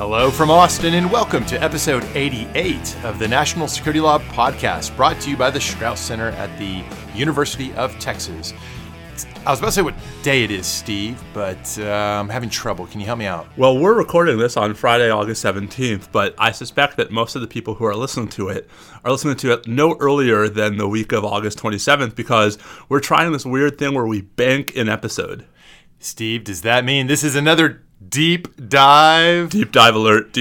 Hello from Austin, and welcome to episode 88 of the National Security Law Podcast, brought to you by the Strauss Center at the University of Texas. I was about to say what day it is, Steve, but I'm having trouble. Can you help me out? Well, we're recording this on Friday, August 17th, but I suspect that most of the people who are listening to it no earlier than the week of August 27th, because we're trying this weird thing where we bank an episode. Steve, does that mean this is another deep dive alert?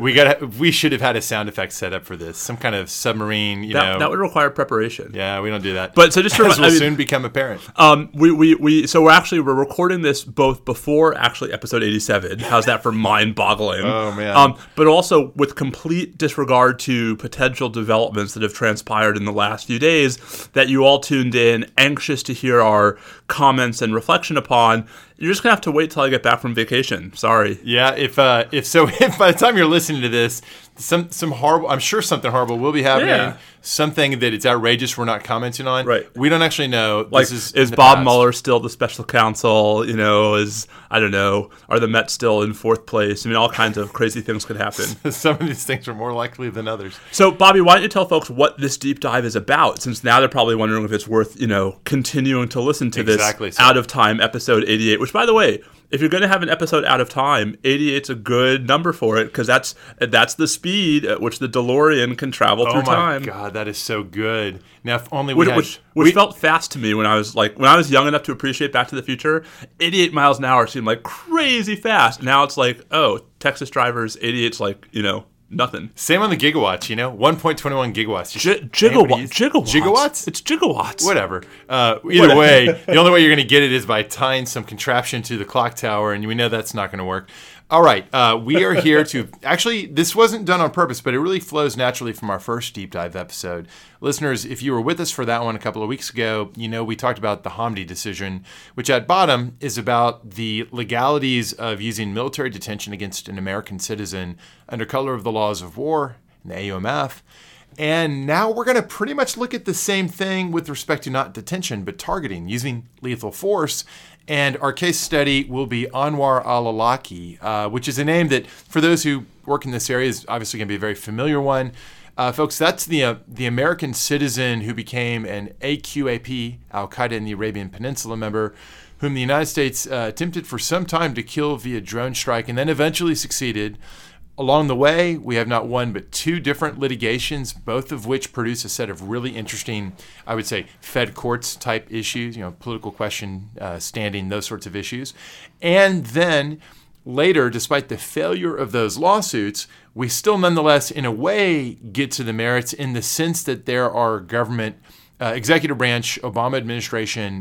We should have had a sound effect set up for this, some kind of submarine. That would require preparation. Yeah, we don't do that. But so just for soon become apparent. We're recording this both before actually episode 87. How's that for mind boggling? Oh man. But also with complete disregard to potential developments that have transpired in the last few days that you all tuned in anxious to hear our comments and reflection upon. You're just going to have to wait till I get back from vacation. Sorry. Yeah, if by the time you're listening to this, some horrible, I'm sure something horrible will be happening. Yeah. Something that it's outrageous we're not commenting on. Right. We don't actually know. Like, this is Bob Mueller still the special counsel? Are the Mets still in fourth place? I mean, all kinds of crazy things could happen. Some of these things are more likely than others. So, Bobby, why don't you tell folks what this deep dive is about, since now they're probably wondering if it's worth, continuing to listen to this out of time episode 88, which, by the way, if you're going to have an episode out of time, 88's a good number for it, because that's the speed at which the DeLorean can travel through time. Oh my God, that is so good. Now, if only which felt fast to me when I was young enough to appreciate Back to the Future. 88 miles an hour seemed like crazy fast. Now it's like, oh, Texas drivers, 88's like nothing. Same on the gigawatts, 1.21 gigawatts. Gigawatts? It's gigawatts. Whatever. Either way, the only way you're going to get it is by tying some contraption to the clock tower, and we know that's not going to work. All right. We are here to – actually, this wasn't done on purpose, but it really flows naturally from our first deep dive episode. Listeners, if you were with us for that one a couple of weeks ago, we talked about the Hamdi decision, which at bottom is about the legalities of using military detention against an American citizen under color of the laws of war and the AUMF. And now we're going to pretty much look at the same thing with respect to not detention, but targeting, using lethal force. And our case study will be Anwar al-Awlaki, which is a name that, for those who work in this area, is obviously going to be a very familiar one. Folks, that's the American citizen who became an AQAP, Al Qaeda in the Arabian Peninsula member, whom the United States attempted for some time to kill via drone strike and then eventually succeeded. Along the way, we have not one but two different litigations, both of which produce a set of really interesting, I would say, Fed courts type issues, political question, standing, those sorts of issues. And then later, despite the failure of those lawsuits, we still nonetheless, in a way, get to the merits in the sense that there are government executive branch, Obama administration,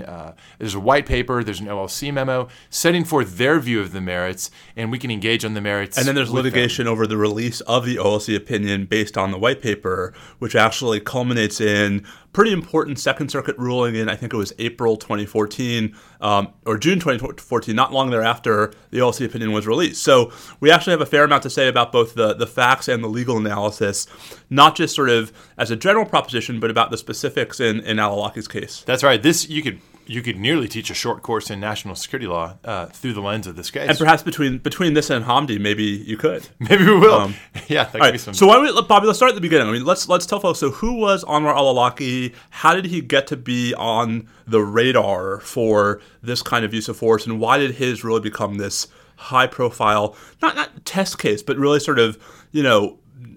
there's a white paper, there's an OLC memo setting forth their view of the merits, and we can engage on the merits. And then there's litigation over the release of the OLC opinion based on the white paper, which actually culminates in pretty important Second Circuit ruling in, I think it was April 2014, or June 2014, not long thereafter, the OLC opinion was released. So we actually have a fair amount to say about both the facts and the legal analysis, not just sort of as a general proposition, but about the specifics in al-Awlaki's case. That's right. This, you could nearly teach a short course in national security law through the lens of this case. And perhaps between this and Hamdi, maybe you could. Maybe we will. Yeah, that could be some. So why don't we, Bobby, let's start at the beginning. I mean, let's tell folks, so who was Anwar al-Awlaki? How did he get to be on the radar for this kind of use of force? And why did his really become this high-profile, not test case, but really sort of,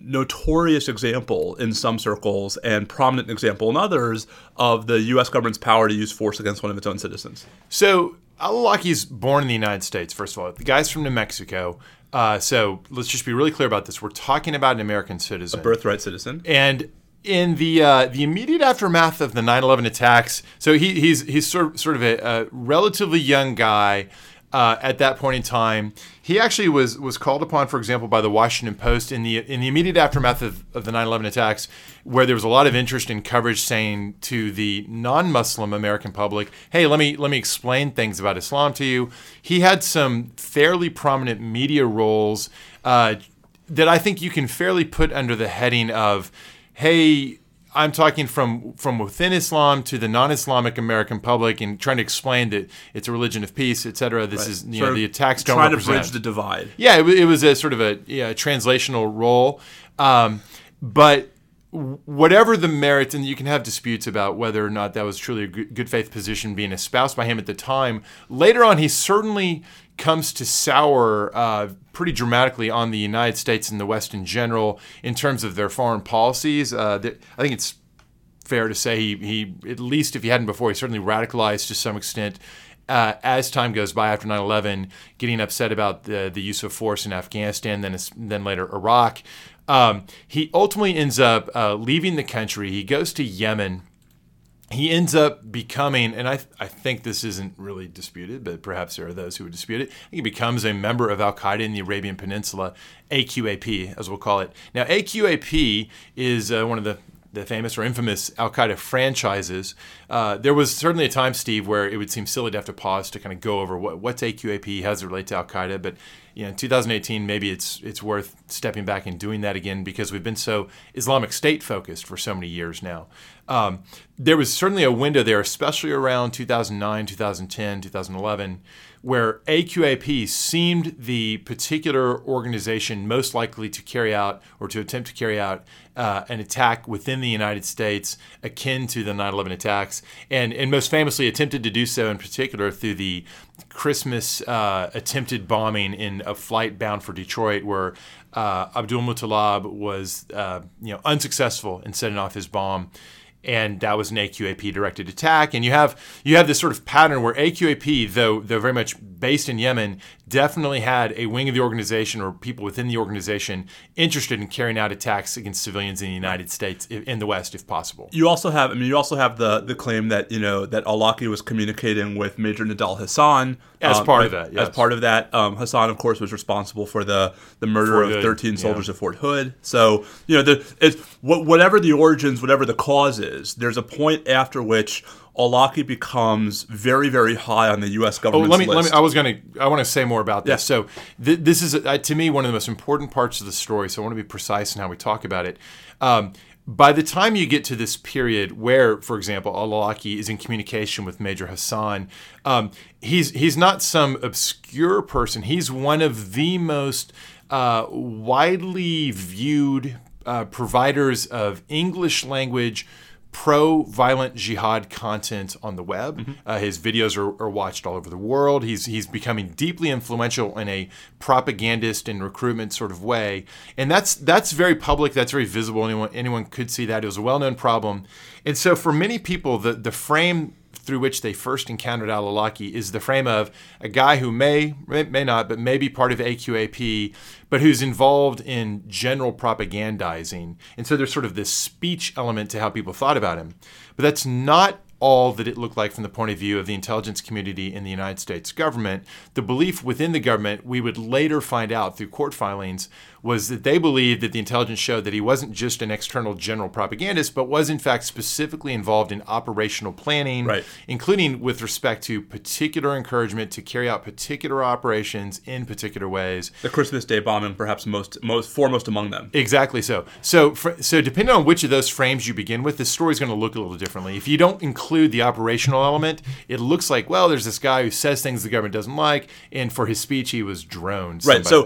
notorious example in some circles and prominent example in others of the U.S. government's power to use force against one of its own citizens? So al-Awlaki's born in the United States, first of all. The guy's from New Mexico. So let's just be really clear about this. We're talking about an American citizen. A birthright citizen. And in the immediate aftermath of the 9/11 attacks, so he's sort of a relatively young guy. At that point in time, he actually was called upon, for example, by the Washington Post in the immediate aftermath of the 9/11 attacks, where there was a lot of interest in coverage saying to the non-Muslim American public, hey, let me explain things about Islam to you. He had some fairly prominent media roles that I think you can fairly put under the heading of, hey, I'm talking from within Islam to the non-Islamic American public, and trying to explain that it's a religion of peace, et cetera. This is, you know, the attacks don't represent. Trying to bridge the divide. Yeah, it was a sort of a translational role. But whatever the merits, and you can have disputes about whether or not that was truly a good faith position being espoused by him at the time. Later on, he certainly comes to sour pretty dramatically on the United States and the West in general in terms of their foreign policies. I think it's fair to say he, at least if he hadn't before, he certainly radicalized to some extent as time goes by after 9/11, getting upset about the use of force in Afghanistan, then later Iraq. He ultimately ends up leaving the country. He goes to Yemen. He ends up becoming, and I think this isn't really disputed, but perhaps there are those who would dispute it, I think he becomes a member of Al Qaeda in the Arabian Peninsula, AQAP, as we'll call it. Now, AQAP is one of the famous or infamous Al Qaeda franchises. There was certainly a time, Steve, where it would seem silly to have to pause to kind of go over what's AQAP, how does it relate to Al Qaeda, but you know, in 2018, maybe it's worth stepping back and doing that again because we've been so Islamic State focused for so many years now. There was certainly a window there, especially around 2009, 2010, 2011, where AQAP seemed the particular organization most likely to carry out or to attempt to carry out an attack within the United States akin to the 9/11 attacks, and most famously attempted to do so in particular through the Christmas attempted bombing in a flight bound for Detroit, where Abdul Muttalib was unsuccessful in setting off his bomb, and that was an AQAP directed attack. And you have this sort of pattern where AQAP, though very much based in Yemen, definitely had a wing of the organization or people within the organization interested in carrying out attacks against civilians in the United States, in the West, if possible. You also have the claim that, you know, that al-Awlaki was communicating with Major Nidal Hassan as part of that. Hassan, of course, was responsible for the murder of 13 soldiers at Fort Hood. So, you know, whatever the origins, whatever the cause is, there's a point after which al-Awlaki becomes very, very high on the U.S. government's list. I want to say more about this. Yeah. So this is, to me, one of the most important parts of the story, so I want to be precise in how we talk about it. By the time you get to this period where, for example, al-Awlaki is in communication with Major Hassan, he's not some obscure person. He's one of the most widely viewed providers of English language pro-violent jihad content on the web. Mm-hmm. His videos are watched all over the world. He's becoming deeply influential in a propagandist and recruitment sort of way. And that's very public. That's very visible. Anyone could see that. It was a well-known problem. And so for many people, the frame through which they first encountered al-Awlaki is the frame of a guy who may not, but may be part of AQAP, but who's involved in general propagandizing. And so there's sort of this speech element to how people thought about him. But that's not all that it looked like from the point of view of the intelligence community in the United States government. The belief within the government, we would later find out through court filings, was that they believed that the intelligence showed that he wasn't just an external general propagandist, but was in fact specifically involved in operational planning, including with respect to particular encouragement to carry out particular operations in particular ways. The Christmas Day bombing, perhaps foremost among them. Exactly so. So depending on which of those frames you begin with, the story's going to look a little differently. If you don't include the operational element, it looks like, well, there's this guy who says things the government doesn't like, and for his speech he was droned. Right. So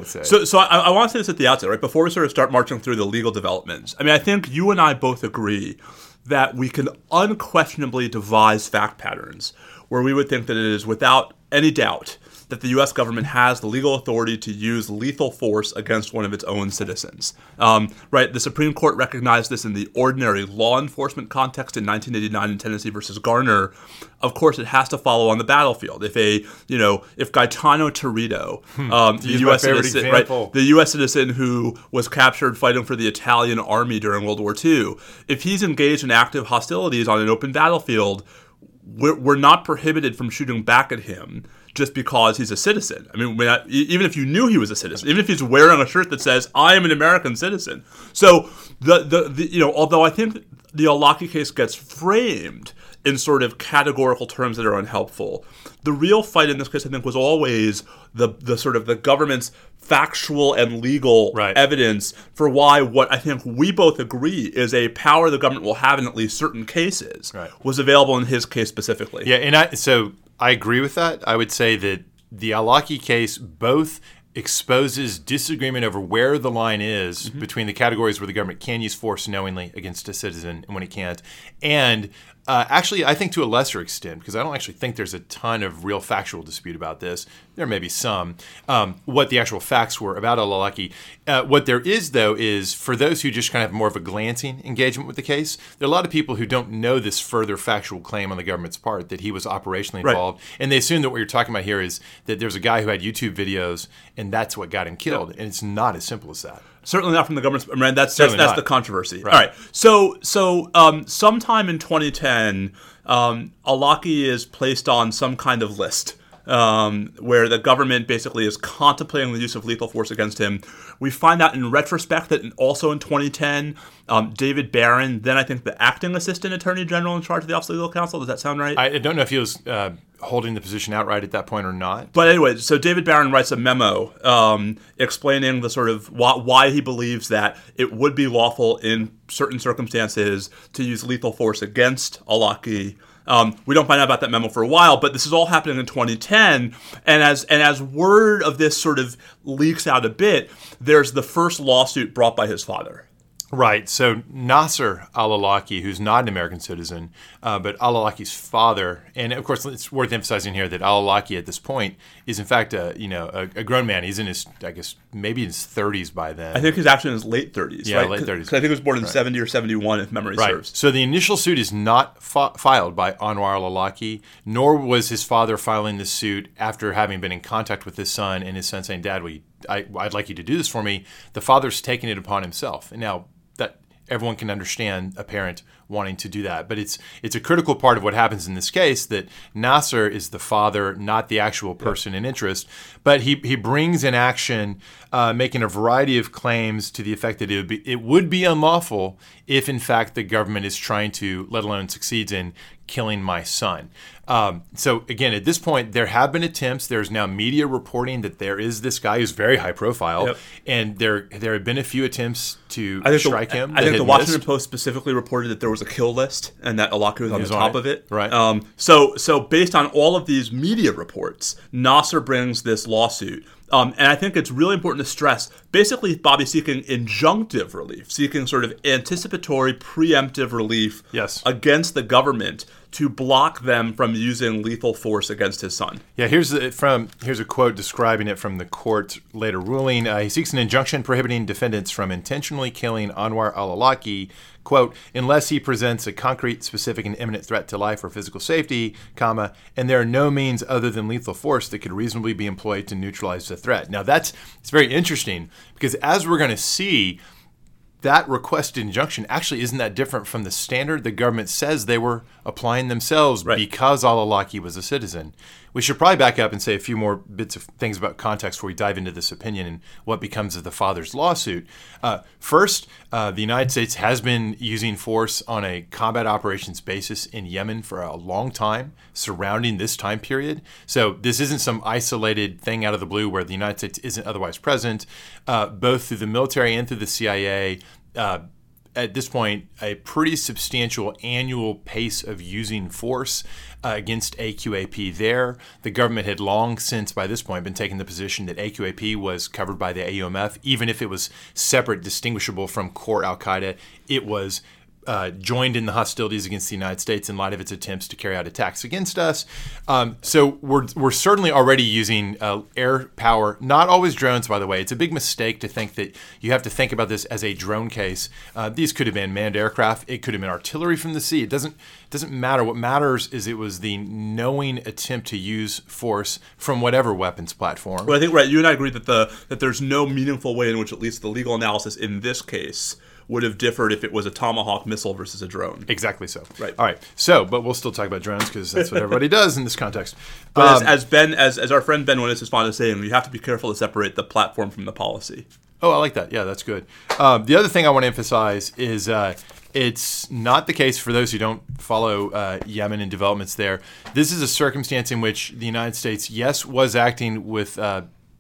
I want to say this at the outset, right before we sort of start marching through the legal developments. I mean, I think you and I both agree that we can unquestionably devise fact patterns where we would think that it is without any doubt that the U.S. government has the legal authority to use lethal force against one of its own citizens. The Supreme Court recognized this in the ordinary law enforcement context in 1989 in Tennessee versus Garner. Of course, it has to follow on the battlefield. If Gaetano Torito, the U.S. citizen who was captured fighting for the Italian army during World War II, if he's engaged in active hostilities on an open battlefield, we're not prohibited from shooting back at him just because he's a citizen. I mean, even if you knew he was a citizen, even if he's wearing a shirt that says, I am an American citizen. So, although I think the al-Awlaki case gets framed in sort of categorical terms that are unhelpful. The real fight in this case, I think, was always the sort of the government's factual and legal evidence for why what I think we both agree is a power the government will have in at least certain cases was available in his case specifically. Yeah, and I agree with that. I would say that the al-Awlaki case both exposes disagreement over where the line is between the categories where the government can use force knowingly against a citizen and when it can't, and actually, I think to a lesser extent, because I don't actually think there's a ton of real factual dispute about this. There may be some, what the actual facts were about al-Awlaki. What there is, though, is for those who just kind of have more of a glancing engagement with the case, there are a lot of people who don't know this further factual claim on the government's part that he was operationally involved. And they assume that what you're talking about here is that there's a guy who had YouTube videos, and that's what got him killed. And it's not as simple as that. Certainly not from the government's. I mean, that's the controversy. Right. All right. So sometime in 2010, al-Awlaki is placed on some kind of list where the government basically is contemplating the use of lethal force against him. We find out in retrospect that also in 2010, David Barron, then I think the acting assistant attorney general in charge of the Office of Legal Counsel. Does that sound right? I don't know if he was holding the position outright at that point or not. But anyway, so David Barron writes a memo explaining the sort of why he believes that it would be lawful in certain circumstances to use lethal force against al-Awlaki. We don't find out about that memo for a while, but this is all happening in 2010. And as word of this sort of leaks out a bit, there's the first lawsuit brought by his father. Right. So Nasser al-Awlaki, who's not an American citizen, but al-Awlaki's father, and of course it's worth emphasizing here that al-Awlaki at this point is in fact a grown man. He's in his, I guess, maybe in his 30s by then. I think he's actually in his late 30s. Yeah, right? Late 30s. Because I think he was born in 70 or 71, if memory serves. So the initial suit is not filed by Anwar al-Awlaki, nor was his father filing the suit after having been in contact with his son and his son saying, "Dad, I'd like you to do this for me." The father's taken it upon himself. And now, everyone can understand a parent wanting to do that. But it's a critical part of what happens in this case that Nasser is the father, not the actual person in interest. But he brings an action making a variety of claims to the effect that it would be unlawful if, in fact, the government is trying to, let alone succeeds in, killing my son. So again, at this point, there have been attempts. There's now media reporting that there is this guy who's very high profile, and there have been a few attempts to strike him. I think the Washington Post specifically reported that there was a kill list and that al-Awlaki was on the top of it. Right. So based on all of these media reports, Nasser brings this lawsuit. And I think it's really important to stress, basically, Bobby, seeking injunctive relief, seeking sort of anticipatory, preemptive relief against the government to block them from using lethal force against his son. Yeah, here's a quote describing it from the court's later ruling. He seeks an injunction prohibiting defendants from intentionally killing Anwar al-Awlaki, quote, unless he presents a concrete, specific, and imminent threat to life or physical safety, comma, and there are no means other than lethal force that could reasonably be employed to neutralize the threat. Now, it's very interesting because as we're going to see, that requested injunction actually isn't that different from the standard the government says they were applying themselves because al-Awlaki was a citizen. We should probably back up and say a few more bits of things about context before we dive into this opinion and what becomes of the father's lawsuit. First, the United States has been using force on a combat operations basis in Yemen for a long time surrounding this time period. So this isn't some isolated thing out of the blue where the United States isn't otherwise present, both through the military and through the CIA. At this point, a pretty substantial annual pace of using force against AQAP there. The government had long since, by this point, been taking the position that AQAP was covered by the AUMF, even if it was separate, distinguishable from core al-Qaeda. It was joined in the hostilities against the United States in light of its attempts to carry out attacks against us. So we're certainly already using air power, not always drones, by the way. It's a big mistake to think that you have to think about this as a drone case. These could have been manned aircraft. It could have been artillery from the sea. It doesn't matter. What matters is it was the knowing attempt to use force from whatever weapons platform. Well, I think, you and I agree that there's no meaningful way in which at least the legal analysis in this case would have differed if it was a Tomahawk missile versus a drone. Exactly so. Right. All right. So, but we'll still talk about drones because that's what everybody does in this context. But as our friend Ben Wittes is fond of saying, you have to be careful to separate the platform from the policy. Oh, I like that. Yeah, that's good. The other thing I want to emphasize is It's not the case for those who don't follow Yemen and developments there. This is a circumstance in which the United States, yes, was acting with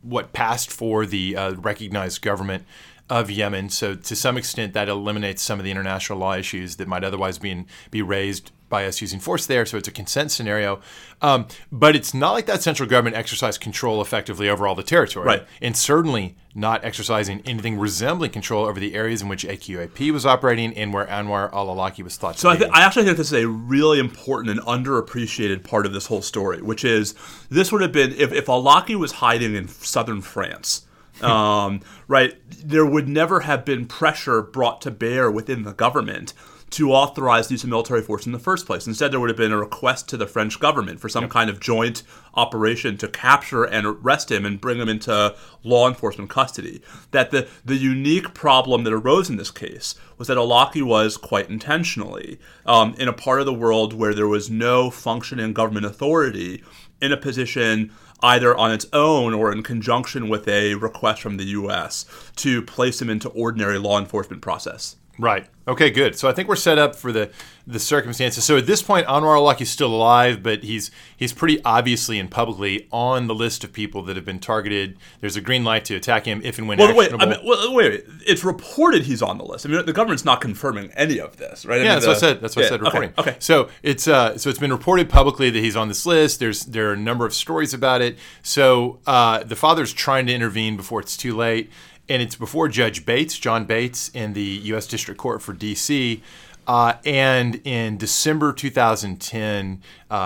what passed for the recognized government of Yemen. So to some extent, that eliminates some of the international law issues that might otherwise be raised by us using force there. So it's a consent scenario. But it's not like that central government exercised control effectively over all the territory. Right. And certainly not exercising anything resembling control over the areas in which AQAP was operating and where Anwar al-Awlaki was thought to be. So I actually think this is a really important and underappreciated part of this whole story, which is this would have been, if al-Awlaki was hiding in southern France, right, there would never have been pressure brought to bear within the government to authorize the use of military force in the first place. Instead, there would have been a request to the French government for some kind of joint operation to capture and arrest him and bring him into law enforcement custody. That the unique problem that arose in this case was that al-Awlaki was, quite intentionally, in a part of the world where there was no functioning government authority, in a position either on its own or in conjunction with a request from the U.S. to place him into ordinary law enforcement process. Right. Okay, good. So I think we're set up for the circumstances. So at this point, Anwar al-Awlaki is still alive, but he's pretty obviously and publicly on the list of people that have been targeted. There's a green light to attack him if and when actionable. Wait. It's reported he's on the list. I mean, the government's not confirming any of this, right? That's what I said. Reporting. Okay. So it's been reported publicly that he's on this list. There are a number of stories about it. So the father's trying to intervene before it's too late. And it's before Judge Bates, John Bates, in the U.S. District Court for D.C. And in December 2010,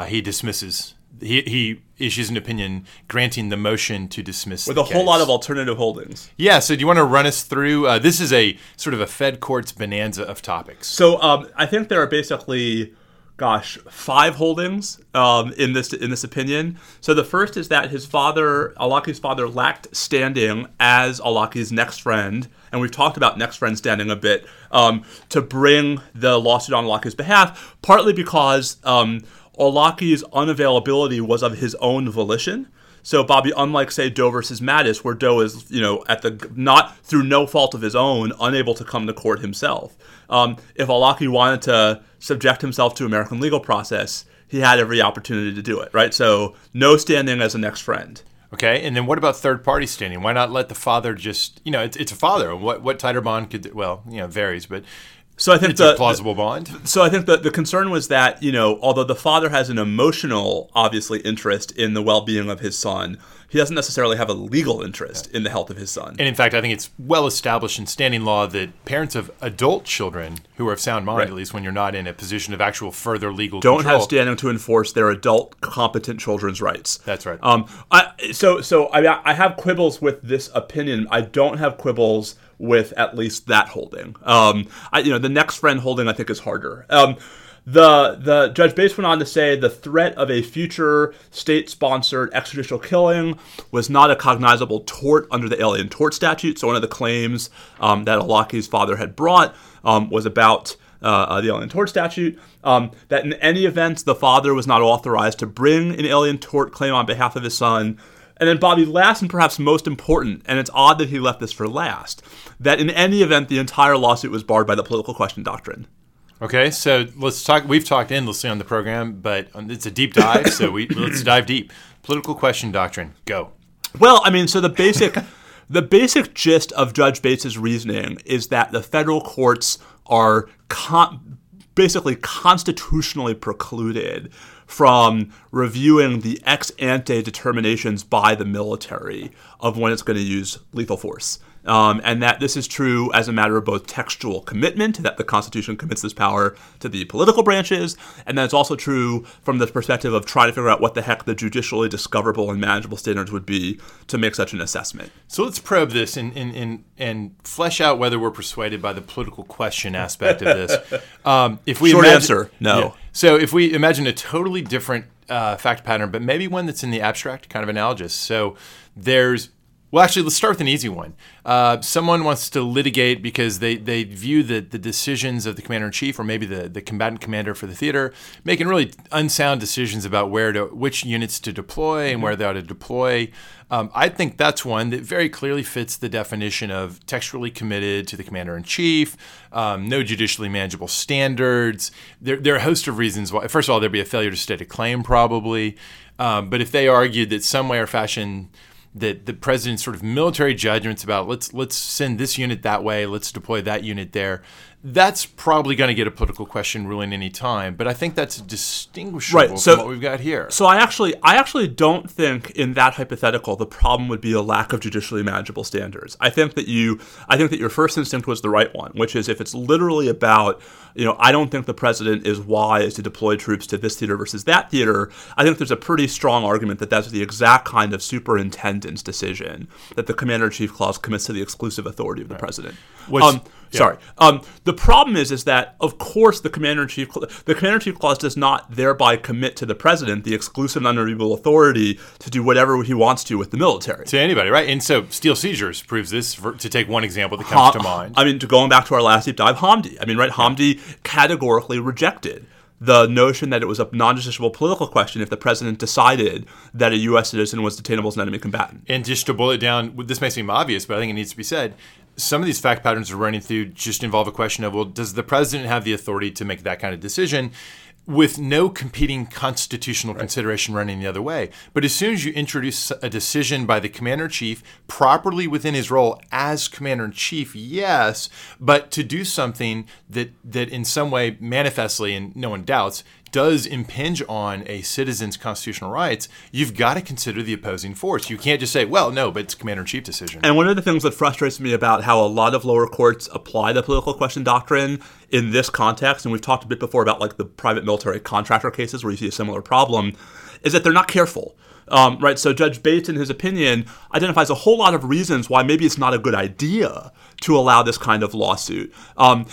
he dismisses. He issues an opinion granting the motion to dismiss with the case. Whole lot of alternative holdings. Yeah, so do you want to run us through? This is a sort of a Fed Court's bonanza of topics. So I think there are basically, five holdings in this opinion. So the first is that his father, al-Awlaki's father, lacked standing as al-Awlaki's next friend, and we've talked about next friend standing a bit, to bring the lawsuit on al-Awlaki's behalf, partly because al-Awlaki's unavailability was of his own volition. So, Bobby, unlike, say, Doe versus Mattis, where Doe is, not through no fault of his own, unable to come to court himself. If al-Awlaki wanted to subject himself to American legal process, he had every opportunity to do it, right? So, no standing as a next friend. Okay, and then what about third-party standing? Why not let the father just, it's a father. What tighter bond could, varies, but... So I think it's a plausible bond. So I think the concern was that, although the father has an emotional, obviously, interest in the well-being of his son, he doesn't necessarily have a legal interest in the health of his son. And in fact, I think it's well established in standing law that parents of adult children who are of sound mind, right, at least when you're not in a position of actual further legal control, have standing to enforce their adult competent children's rights. That's right. I have quibbles with this opinion. I don't have quibbles with at least that holding. The next friend holding I think is harder. The Judge Bates went on to say the threat of a future state-sponsored extrajudicial killing was not a cognizable tort under the alien tort statute. So one of the claims that al-Awlaki's father had brought was about the alien tort statute. That in any event, the father was not authorized to bring an alien tort claim on behalf of his son. And then, Bobby, last and perhaps most important, and it's odd that he left this for last, that in any event, the entire lawsuit was barred by the political question doctrine. Okay, so let's talk. We've talked endlessly on the program, but it's a deep dive, so let's dive deep. Political question doctrine, go. Well, I mean, so the basic gist of Judge Bates's reasoning is that the federal courts are basically constitutionally precluded from reviewing the ex ante determinations by the military of when it's going to use lethal force. And that this is true as a matter of both textual commitment, that the Constitution commits this power to the political branches, and then it's also true from the perspective of trying to figure out what the heck the judicially discoverable and manageable standards would be to make such an assessment. So let's probe this and flesh out whether we're persuaded by the political question aspect of this. Short answer, no. Yeah. So if we imagine a totally different fact pattern, but maybe one that's in the abstract, kind of analogous. So there's Well, actually, let's start with an easy one. Someone wants to litigate because they view the decisions of the commander-in-chief or maybe the combatant commander for the theater making really unsound decisions about which units to deploy and where they ought to deploy. I think that's one that very clearly fits the definition of textually committed to the commander-in-chief, no judicially manageable standards. There are a host of reasons why. First of all, there'd be a failure to state a claim probably. But if they argued that some way or fashion that the president's sort of military judgments about let's send this unit that way, let's deploy that unit there, that's probably going to get a political question ruling any time. But I think that's distinguishable from what we've got here. So I actually don't think in that hypothetical the problem would be a lack of judicially manageable standards. I think that your first instinct was the right one, which is if it's literally about, I don't think the president is wise to deploy troops to this theater versus that theater, I think there's a pretty strong argument that that's the exact kind of superintendent's decision that the commander-in-chief clause commits to the exclusive authority of the president. The problem is that, of course, the commander-in-chief clause does not thereby commit to the president the exclusive and unreviewable authority to do whatever he wants to with the military. To anybody, right? And so steel seizures proves this, to take one example that comes to mind. I mean, going back to our last deep dive, Hamdi. Hamdi categorically rejected the notion that it was a non-justiciable political question if the president decided that a U.S. citizen was detainable as an enemy combatant. And just to boil it down, this may seem obvious, but I think it needs to be said, some of these fact patterns we're running through just involve a question of, well, does the president have the authority to make that kind of decision with no competing constitutional consideration running the other way? But as soon as you introduce a decision by the commander-in-chief properly within his role as commander-in-chief, yes, but to do something that in some way manifestly, and no one doubts, does impinge on a citizen's constitutional rights, you've got to consider the opposing force. You can't just say, well, no, but it's a commander-in-chief decision. And one of the things that frustrates me about how a lot of lower courts apply the political question doctrine in this context, and we've talked a bit before about the private military contractor cases where you see a similar problem, is that they're not careful. So Judge Bates, in his opinion, identifies a whole lot of reasons why maybe it's not a good idea to allow this kind of lawsuit.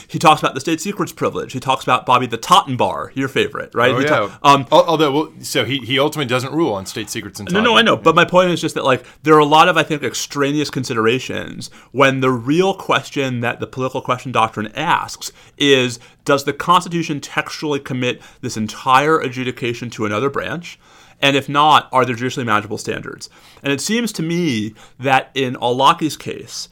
He talks about the state secrets privilege. He talks about, Bobby, the Tottenbar, your favorite, right? He ultimately doesn't rule on state secrets and Tottenbar. No, I know. But my point is just that, there are a lot of, I think, extraneous considerations when the real question that the political question doctrine asks is, does the Constitution textually commit this entire adjudication to another branch? And if not, are there judicially manageable standards? And it seems to me that in al-Awlaki's case,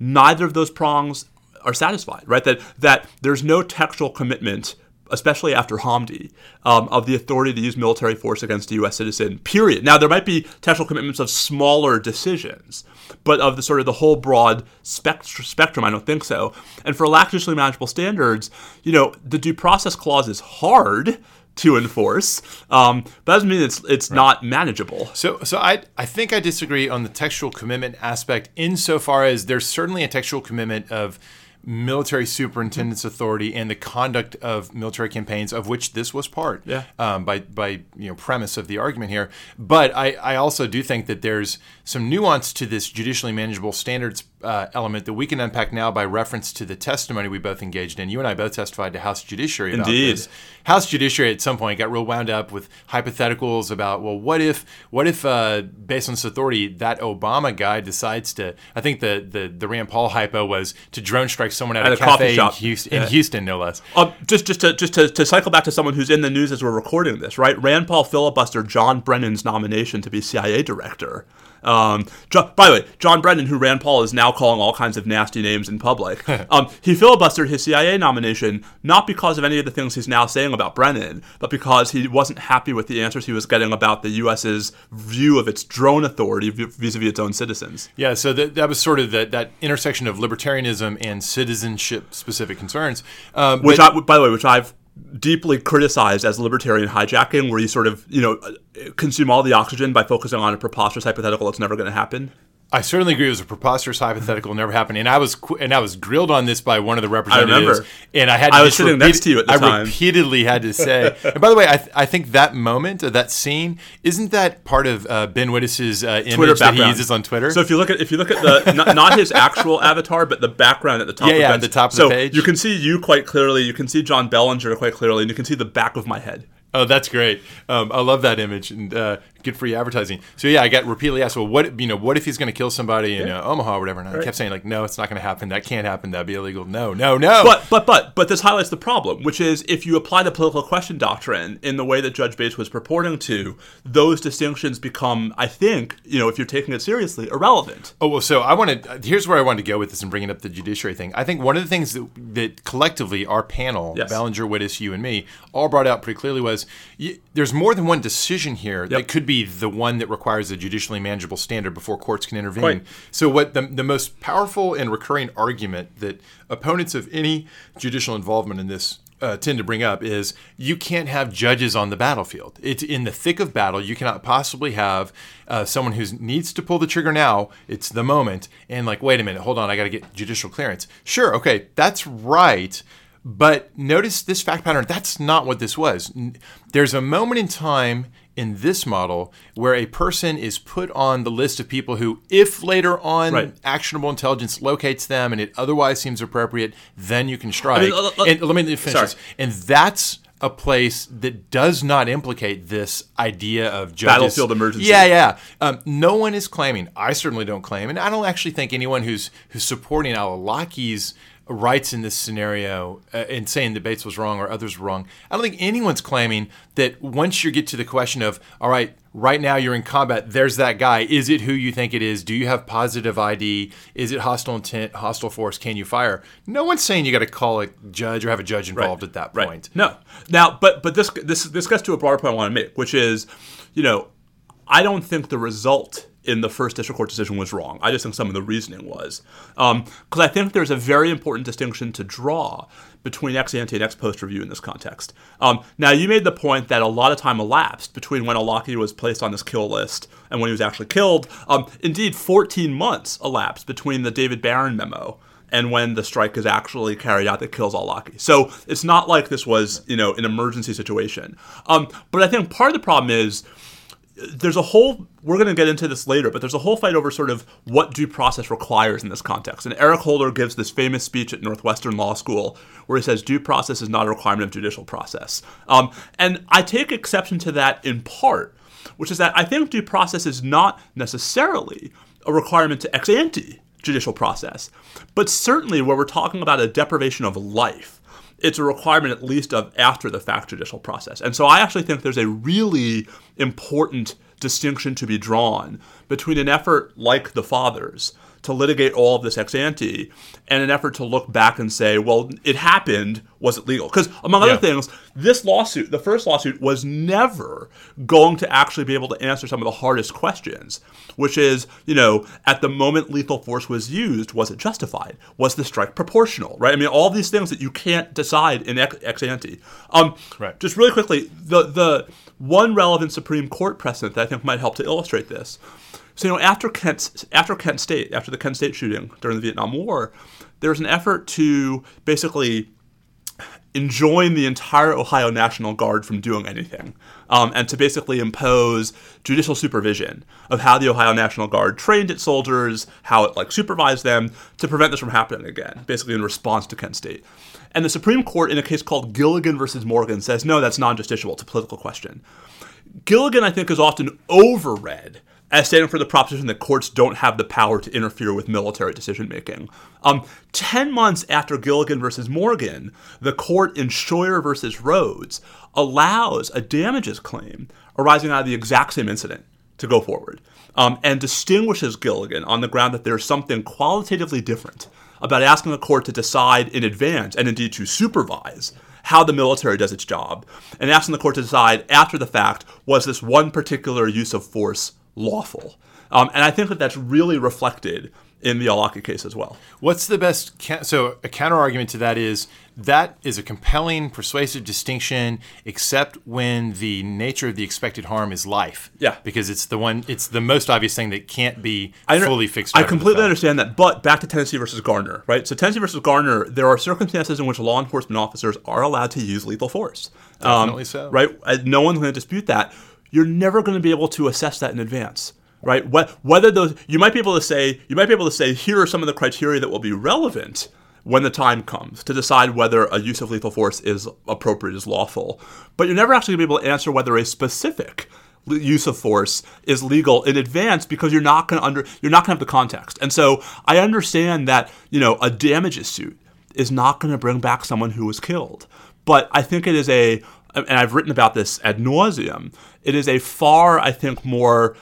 neither of those prongs are satisfied, right? That there's no textual commitment, especially after Hamdi, of the authority to use military force against a U.S. citizen, period. Now, there might be textual commitments of smaller decisions, but of the sort of the whole broad spectrum, I don't think so. And for lack of judicially manageable standards, the due process clause is hard to enforce, but that doesn't mean it's not manageable. So I think I disagree on the textual commitment aspect insofar as there's certainly a textual commitment of military superintendent's authority and the conduct of military campaigns, of which this was part, by premise of the argument here. But I also do think that there's some nuance to this judicially manageable standards element that we can unpack now by reference to the testimony we both engaged in. You and I both testified to House Judiciary about this. House Judiciary at some point got real wound up with hypotheticals about, well, what if based on this authority, that Obama guy decides to, I think the Rand Paul hypo was to drone strike someone at a coffee shop in Houston, no less. Just to cycle back to someone who's in the news as we're recording this, right? Rand Paul filibustered John Brennan's nomination to be CIA director. By the way, John Brennan, who Rand Paul is now calling all kinds of nasty names in public, he filibustered his CIA nomination not because of any of the things he's now saying about Brennan, but because he wasn't happy with the answers he was getting about the U.S.'s view of its drone authority vis-a-vis its own citizens. Yeah, so that was sort of that intersection of libertarianism and citizenship-specific concerns. Which I've deeply criticized as libertarian hijacking, where you sort of, consume all the oxygen by focusing on a preposterous hypothetical that's never going to happen. I certainly agree. It was a preposterous hypothetical, never happened, and I was grilled on this by one of the representatives. I remember, and I was sitting next to you at the time. I repeatedly had to say. And by the way, I think that moment, that scene, isn't that part of Ben Wittes' image that he uses on Twitter? So if you look at the not his actual avatar, but the background at the top. At the top of the page, you can see you quite clearly. You can see John Bellinger quite clearly, and you can see the back of my head. Oh, that's great. I love that image. And Good free advertising. So yeah, I got repeatedly asked, well, what if he's going to kill somebody in Omaha or whatever? And I kept saying, like, no, it's not going to happen. That can't happen. That'd be illegal. No. But this highlights the problem, which is if you apply the political question doctrine in the way that Judge Bates was purporting to, those distinctions become, I think, if you're taking it seriously, irrelevant. Oh, well, so here's where I wanted to go with this and bringing up the judiciary thing. I think one of the things that collectively our panel, Ballinger, Wittes, you, and me, all brought out pretty clearly was there's more than one decision here that could be the one that requires a judicially manageable standard before courts can intervene. Right. So what the most powerful and recurring argument that opponents of any judicial involvement in this tend to bring up is you can't have judges on the battlefield. It's in the thick of battle. You cannot possibly have someone who needs to pull the trigger now. It's the moment. And like, wait a minute, hold on, I got to get judicial clearance. Sure, okay, that's right. But notice this fact pattern. That's not what this was. There's a moment in time in this model where a person is put on the list of people who, if later on actionable intelligence locates them and it otherwise seems appropriate, then you can strike. Let me finish this. And that's a place that does not implicate this idea of judges. Battlefield emergency. Yeah. No one is claiming. I certainly don't claim. And I don't actually think anyone who's supporting al-Awlaki's rights in this scenario and saying that Bates was wrong or others were wrong, I don't think anyone's claiming that once you get to the question of, all right, right now you're in combat, there's that guy. Is it who you think it is? Do you have positive ID? Is it hostile intent, hostile force? Can you fire? No one's saying you got to call a judge or have a judge involved at that point. No. Now, but this gets to a broader point I want to make, which is, I don't think the result in the first district court decision was wrong. I just think some of the reasoning was. Because I think there's a very important distinction to draw between ex ante and ex post review in this context. Now, you made the point that a lot of time elapsed between when al-Awlaki was placed on this kill list and when he was actually killed. Indeed, 14 months elapsed between the David Barron memo and when the strike is actually carried out that kills al-Awlaki. So it's not like this was, an emergency situation. But I think part of the problem is there's a whole, we're going to get into this later, but there's a whole fight over sort of what due process requires in this context. And Eric Holder gives this famous speech at Northwestern Law School where he says due process is not a requirement of judicial process. And I take exception to that in part, which is that I think due process is not necessarily a requirement to ex ante judicial process, but certainly where we're talking about a deprivation of life, it's a requirement at least of after the fact judicial process. And so I actually think there's a really important distinction to be drawn between an effort like the Fathers to litigate all of this ex ante and an effort to look back and say, well, it happened, was it legal? Because among other things, this lawsuit, the first lawsuit, was never going to actually be able to answer some of the hardest questions, which is, at the moment lethal force was used, was it justified? Was the strike proportional, right? I mean, all these things that you can't decide in ex ante. Just really quickly, the one relevant Supreme Court precedent that I think might help to illustrate this. So, after the Kent State shooting during the Vietnam War, there was an effort to basically enjoin the entire Ohio National Guard from doing anything, and to basically impose judicial supervision of how the Ohio National Guard trained its soldiers, how it supervised them to prevent this from happening again, basically in response to Kent State. And the Supreme Court, in a case called Gilligan versus Morgan, says, no, that's non-justiciable. It's a political question. Gilligan, I think, is often overread as standing for the proposition that courts don't have the power to interfere with military decision-making. 10 months after Gilligan versus Morgan, the court in Scheuer versus Rhodes allows a damages claim arising out of the exact same incident to go forward, and distinguishes Gilligan on the ground that there's something qualitatively different about asking a court to decide in advance, and indeed to supervise, how the military does its job, and asking the court to decide after the fact, was this one particular use of force lawful? And I think that that's really reflected in the al-Awlaki case as well. What's the best? So a counter argument to that is a compelling, persuasive distinction, except when the nature of the expected harm is life. Yeah, because it's the most obvious thing that can't be fully fixed. I completely understand that. But back to Tennessee versus Garner, right? So Tennessee versus Garner, there are circumstances in which law enforcement officers are allowed to use lethal force. Definitely so. Right? No one's going to dispute that. You're never going to be able to assess that in advance, right? Whether those, you might be able to say, here are some of the criteria that will be relevant when the time comes to decide whether a use of lethal force is appropriate, is lawful. But you're never actually going to be able to answer whether a specific use of force is legal in advance because you're not gonna have the context. And so I understand that, you know, a damages suit is not going to bring back someone who was killed, but I think it is a, and I've written about this ad nauseum, it is a far, I think, more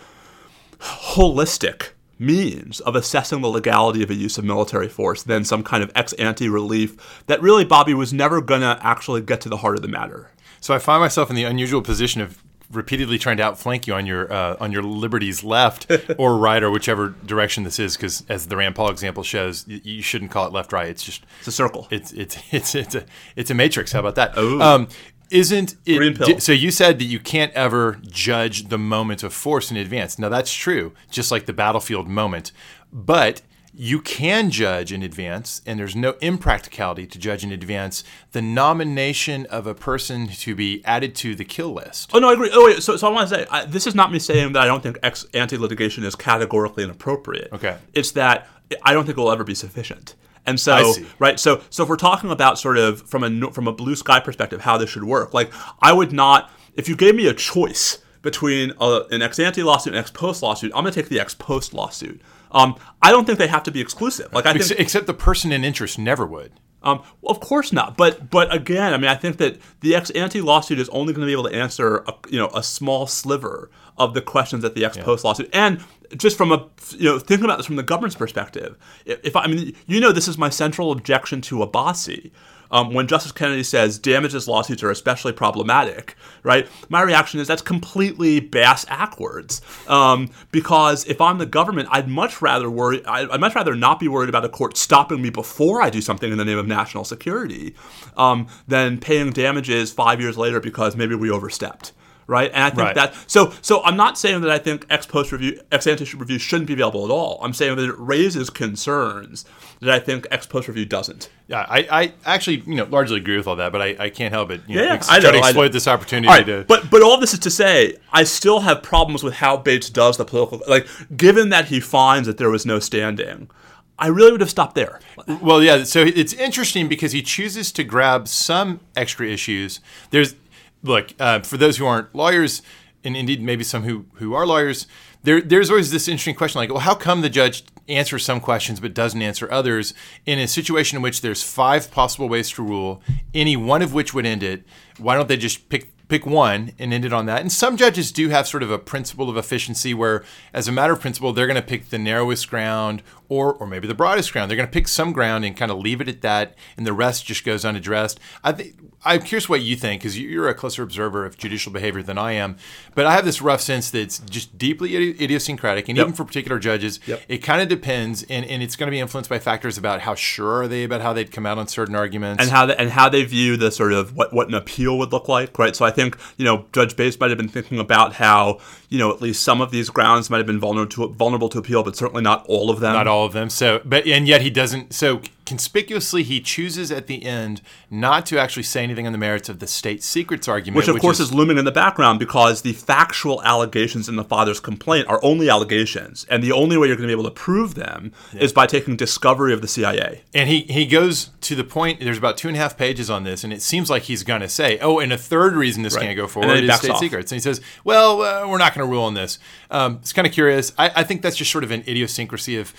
holistic means of assessing the legality of a use of military force than some kind of ex ante relief that really, Bobby, was never going to actually get to the heart of the matter. So I find myself in the unusual position of repeatedly trying to outflank you on your liberties left or right or whichever direction this is, because as the Rand Paul example shows, you shouldn't call it left right. It's just it's a circle. It's a matrix. How about that? Oh. Isn't it? So you said that you can't ever judge the moment of force in advance. Now that's true, just like the battlefield moment, but you can judge in advance, and there's no impracticality to judge in advance the nomination of a person to be added to the kill list. Oh, no, I agree. Oh, wait. So I want to say, this is not me saying that I don't think ex ante litigation is categorically inappropriate. Okay. It's that I don't think it will ever be sufficient. And so, right, so if we're talking about sort of from a blue sky perspective how this should work, like I would not, if you gave me a choice between an ex ante lawsuit and an ex post lawsuit, I'm going to take the ex post lawsuit. I don't think they have to be exclusive. Like I think, except the person in interest never would. Well, of course not. But again, I mean, I think that the ex ante lawsuit is only going to be able to answer a small sliver of the questions that the ex post lawsuit. And just from a thinking about this from the government's perspective, if this is my central objection to Abbasi. When Justice Kennedy says damages lawsuits are especially problematic, right? My reaction is that's completely bass-ackwards. Because if I'm the government, I'd much rather not be worried about a court stopping me before I do something in the name of national security than paying damages 5 years later because maybe we overstepped. Right, and I think that. So I'm not saying that I think ex ante review shouldn't be available at all. I'm saying that it raises concerns that I think ex post review doesn't. Yeah, I actually largely agree with all that, but I can't help it. Exploit this opportunity. Right, to... But all this is to say, I still have problems with how Bates does the political. Like, given that he finds that there was no standing, I really would have stopped there. Well, yeah. So it's interesting because he chooses to grab some extra issues. Look, for those who aren't lawyers, and indeed maybe some who are lawyers, there's always this interesting question like, well, how come the judge answers some questions but doesn't answer others in a situation in which there's 5 possible ways to rule, any one of which would end it? Why don't they just pick one and end it on that? And some judges do have sort of a principle of efficiency where, as a matter of principle, they're going to pick the narrowest ground or maybe the broadest ground. They're going to pick some ground and kind of leave it at that, and the rest just goes unaddressed. I'm curious what you think, because you're a closer observer of judicial behavior than I am. But I have this rough sense that it's just deeply idiosyncratic, and even for particular judges, it kind of depends, and it's going to be influenced by factors about how sure are they about how they'd come out on certain arguments, and how they view the sort of what an appeal would look like, right? So I think, Judge Bates might have been thinking about how, at least some of these grounds might have been vulnerable to appeal, but certainly not all of them. Not all of them. So, and yet he doesn't. So conspicuously, he chooses at the end not to actually say anything on the merits of the state secrets argument, which of course is looming in the background because the factual allegations in the father's complaint are only allegations, and the only way you're going to be able to prove them is by taking discovery of the CIA. And he goes to the point. There's about 2.5 pages on this, and it seems like he's going to say, "Oh, and a third reason this can't go forward is state secrets." And he says, "Well, we're not going to rule on this." It's kind of curious. I think that's just sort of an idiosyncrasy of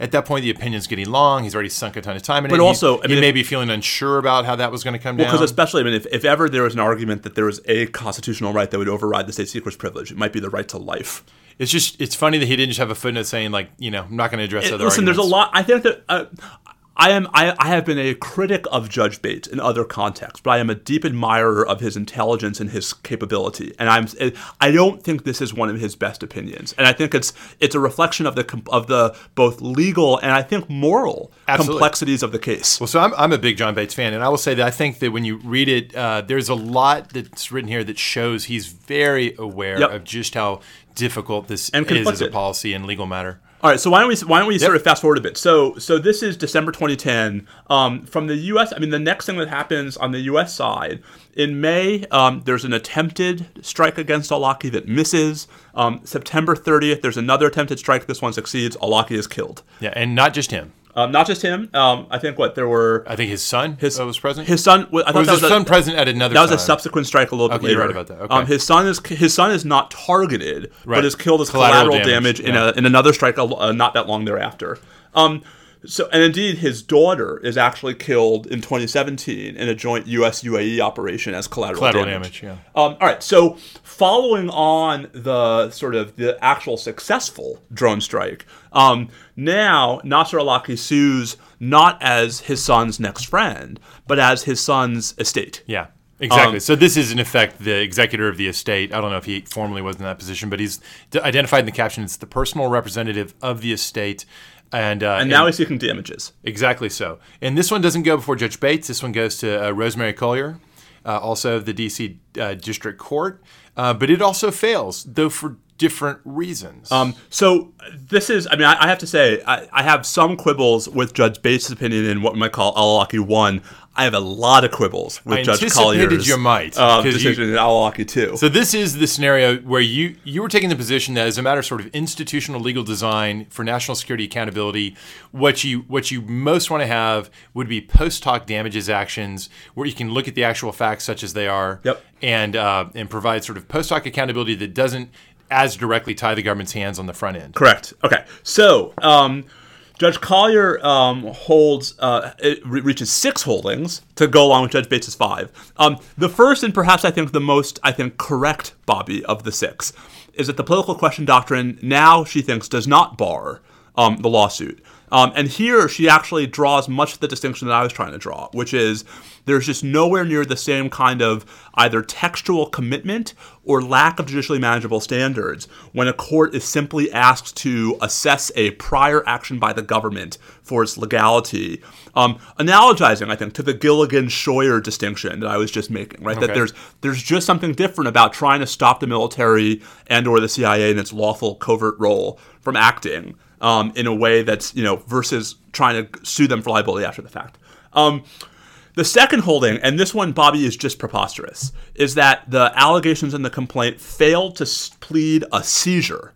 at that point the opinion's getting long. He's already sunk a ton of time in it. But also, he may be feeling unsure about how that was going to come down. Because especially, if ever there was an argument that there was a constitutional right that would override the state secrets privilege, it might be the right to life. It's just, it's funny that he didn't just have a footnote saying, like, I'm not going to address other arguments. Listen, there's a lot. I think that I have been a critic of Judge Bates in other contexts, but I am a deep admirer of his intelligence and his capability. And I don't think this is one of his best opinions. And I think it's a reflection of the both legal and I think moral complexities of the case. Well, so I'm a big John Bates fan, and I will say that I think that when you read it, there's a lot that's written here that shows he's very aware of just how difficult this is as a policy and legal matter. All right, so why don't we sort of fast forward a bit? So this is December 2010. From the U.S., the next thing that happens on the U.S. side in May, there's an attempted strike against al-Awlaki that misses. September 30th, there's another attempted strike. This one succeeds. Al-Awlaki is killed. Yeah, and not just him. Not just him. I think what there were. I think his son. Was present. His son. I thought was that his was son a, present at another. That time. Was a subsequent strike a little bit later. You're right about that. Okay. His son is not targeted, right. But is killed as collateral damage in another strike not that long thereafter. And indeed, his daughter is actually killed in 2017 in a joint U.S.-UAE operation as collateral damage. Yeah. All right. So following on the sort of the actual successful drone strike. Now, Nasser al-Awlaki sues not as his son's next friend, but as his son's estate. Yeah, exactly. So this is, in effect, the executor of the estate. I don't know if he formally was in that position, but he's identified in the caption. It's the personal representative of the estate. And now he's seeking damages. Exactly so. And this one doesn't go before Judge Bates. This one goes to Rosemary Collier, also of the D.C. District Court. But it also fails, though for different reasons. So this is, I have to say, I have some quibbles with Judge Bates' opinion in what we might call al-Awlaki 1. I have a lot of quibbles with Judge Collier's decision in al-Awlaki 2. So this is the scenario where you were taking the position that as a matter of sort of institutional legal design for national security accountability, what you most want to have would be post hoc damages actions where you can look at the actual facts such as they are and provide sort of post hoc accountability that doesn't as directly tie the government's hands on the front end. Correct. Okay. So Judge Collier reaches 6 holdings to go along with Judge Bates' 5. The first and perhaps I think the most correct, Bobby, of the 6 is that the political question doctrine now, she thinks, does not bar the lawsuit. And here she actually draws much of the distinction that I was trying to draw, which is there's just nowhere near the same kind of either textual commitment or lack of judicially manageable standards when a court is simply asked to assess a prior action by the government for its legality. Analogizing, I think, to the Gilligan-Scheuer distinction that I was just making, right? Okay. That there's just something different about trying to stop the military and or the CIA in its lawful covert role from acting. In a way that's, versus trying to sue them for liability after the fact. The second holding, and this one, Bobby, is just preposterous, is that the allegations in the complaint failed to plead a seizure.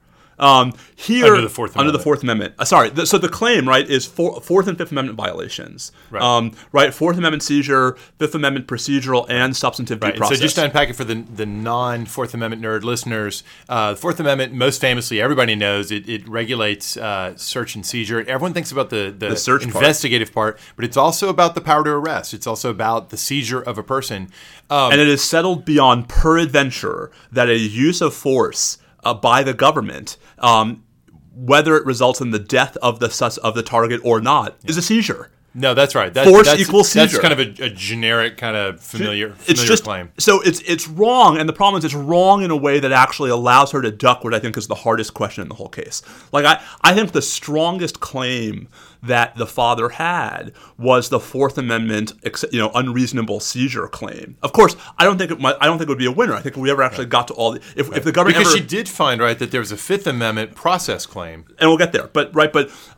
Here, under the Fourth Amendment. So the claim, right, is Fourth and Fifth Amendment violations. Right. Fourth Amendment seizure, Fifth Amendment procedural and substantive due process. So just to unpack it for the non-Fourth Amendment nerd listeners, the Fourth Amendment, most famously, everybody knows, it regulates search and seizure. Everyone thinks about the search investigative part, but it's also about the power to arrest. It's also about the seizure of a person. And it is settled beyond peradventure that a use of force by the government, whether it results in the death of the target or not, is a seizure. No, that's right. Force equals seizure. That's kind of a generic, kind of familiar claim. So it's wrong, and the problem is it's wrong in a way that actually allows her to duck what I think is the hardest question in the whole case. Like I think the strongest claim that the father had was the Fourth Amendment, unreasonable seizure claim. Of course, I don't think it would be a winner. I think if we ever actually got to all the if the government because she did find that there was a Fifth Amendment process claim, and we'll get there. But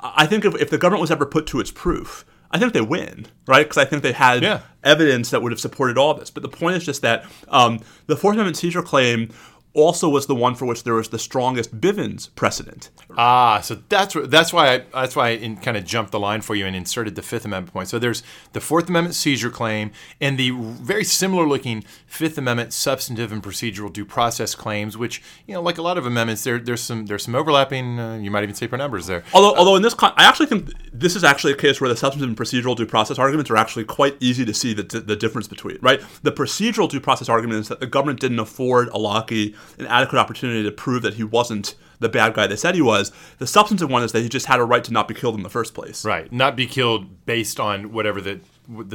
I think if the government was ever put to its proof, I think they win, right? Because I think they had evidence that would have supported all this. But the point is just that the Fourth Amendment seizure claim also was the one for which there was the strongest Bivens precedent. So that's why I kind of jumped the line for you and inserted the Fifth Amendment point. So there's the Fourth Amendment seizure claim and the very similar looking Fifth Amendment substantive and procedural due process claims, which like a lot of amendments, there's some overlapping. You might even say for numbers there. Although in this, I actually think this is actually a case where the substantive and procedural due process arguments are actually quite easy to see the difference between. Right, the procedural due process argument is that the government didn't afford al-Awlaki an adequate opportunity to prove that he wasn't the bad guy they said he was. The substantive one is that he just had a right to not be killed in the first place. Right. Not be killed based on whatever the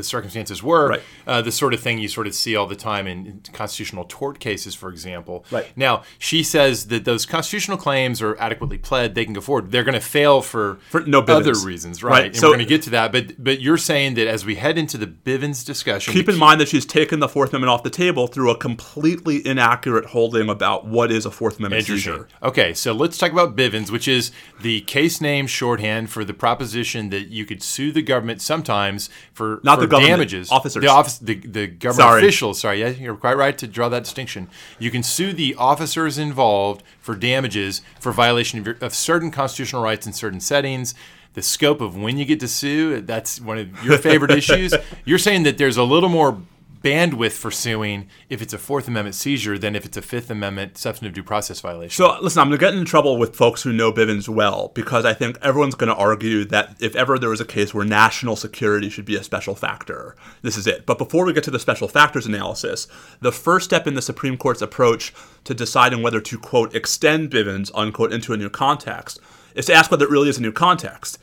circumstances were. Right. The sort of thing you sort of see all the time in constitutional tort cases, for example. Right. Now, she says that those constitutional claims are adequately pled. They can go forward. They're going to fail for other reasons. Right. And we're going to get to that. But you're saying that as we head into the Bivens discussion. Keep in mind that she's taken the Fourth Amendment off the table through a completely inaccurate holding about what is a Fourth Amendment seizure. Okay. So let's talk about Bivens, which is the case name shorthand for the proposition that you could sue the government sometimes for damages. Officers. The government officials. Sorry, yeah, you're quite right to draw that distinction. You can sue the officers involved for damages for violation of certain constitutional rights in certain settings. the scope of when you get to sue, that's one of your favorite issues. You're saying that there's a little more bandwidth for suing if it's a Fourth Amendment seizure than if it's a Fifth Amendment substantive due process violation. So listen, I'm going to get in trouble with folks who know Bivens well, because I think everyone's going to argue that if ever there was a case where national security should be a special factor, this is it. But before we get to the special factors analysis, the first step in the Supreme Court's approach to deciding whether to, quote, extend Bivens, unquote, into a new context is to ask whether it really is a new context.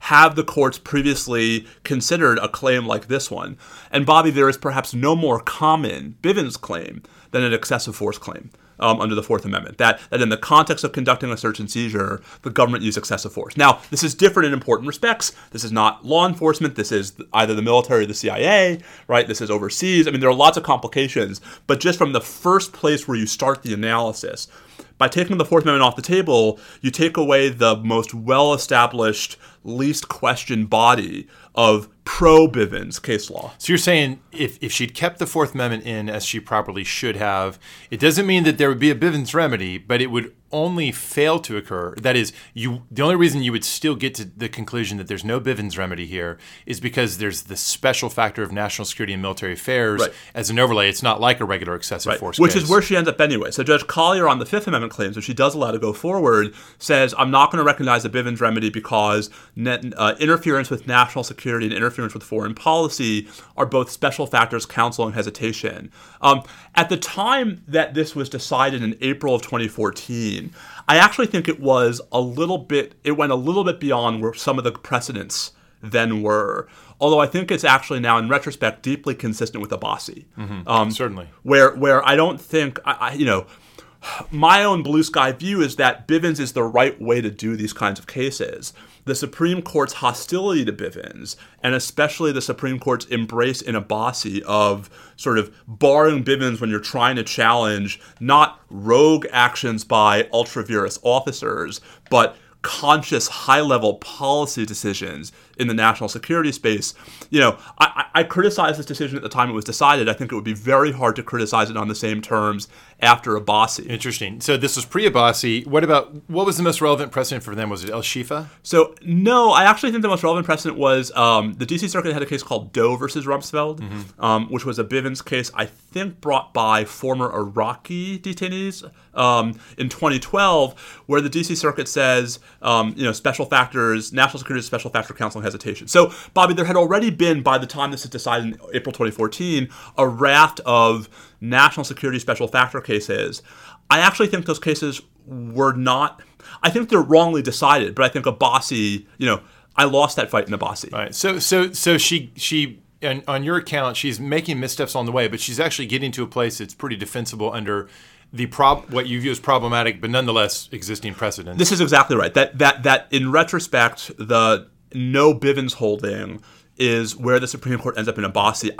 Have the courts previously considered a claim like this one? And Bobby, there is perhaps no more common Bivens claim than an excessive force claim under the Fourth Amendment, that in the context of conducting a search and seizure, the government used excessive force. Now, this is different in important respects. This is not law enforcement. This is either the military or the CIA, right? This is overseas. I mean, there are lots of complications, but just from the first place where you start the analysis, by taking the Fourth Amendment off the table, you take away the most well-established, least questioned body of pro-Bivens case law. So you're saying if she'd kept the Fourth Amendment in as she properly should have, it doesn't mean that there would be a Bivens remedy, but it would only fail to occur. That is, the only reason you would still get to the conclusion that there's no Bivens remedy here is because there's the special factor of national security and military affairs as an overlay. It's not like a regular excessive force which case. Is where she ends up anyway. So Judge Collier on the Fifth Amendment claims, if she does allow to go forward, says, I'm not going to recognize the Bivens remedy because interference with national security and interference with foreign policy are both special factors, counsel, and hesitation. At the time that this was decided in April of 2014, I actually think it went a little bit beyond where some of the precedents then were. Although I think it's actually now, in retrospect, deeply consistent with Abbasi. Mm-hmm. Certainly. Where I don't think, my own blue sky view is that Bivens is the right way to do these kinds of cases. The Supreme Court's hostility to Bivens, and especially the Supreme Court's embrace in Abbasi of sort of barring Bivens when you're trying to challenge not rogue actions by ultra-virus officers, but conscious high-level policy decisions in the national security space. I criticized this decision at the time it was decided. I think it would be very hard to criticize it on the same terms after Abbasi. Interesting. So this was pre-Abbasi. What was the most relevant precedent for them? Was it El Shifa? So no, I actually think the most relevant precedent was the DC Circuit had a case called Doe versus Rumsfeld, mm-hmm. Which was a Bivens case, I think, brought by former Iraqi detainees in 2012, where the DC Circuit says, special factors, national security is special factor, counsel, and hesitation. So, Bobby, there had already been, by the time this is decided in April 2014, a raft of national security special factor cases. I actually think those cases were not, I think they're wrongly decided, but I think Abbasi, I lost that fight in Abbasi. All right. So she and on your account, she's making missteps on the way, but she's actually getting to a place that's pretty defensible under the what you view as problematic, but nonetheless existing precedent. This is exactly right. That in retrospect, the no Bivens holding is where the Supreme Court ends up in Abbasi.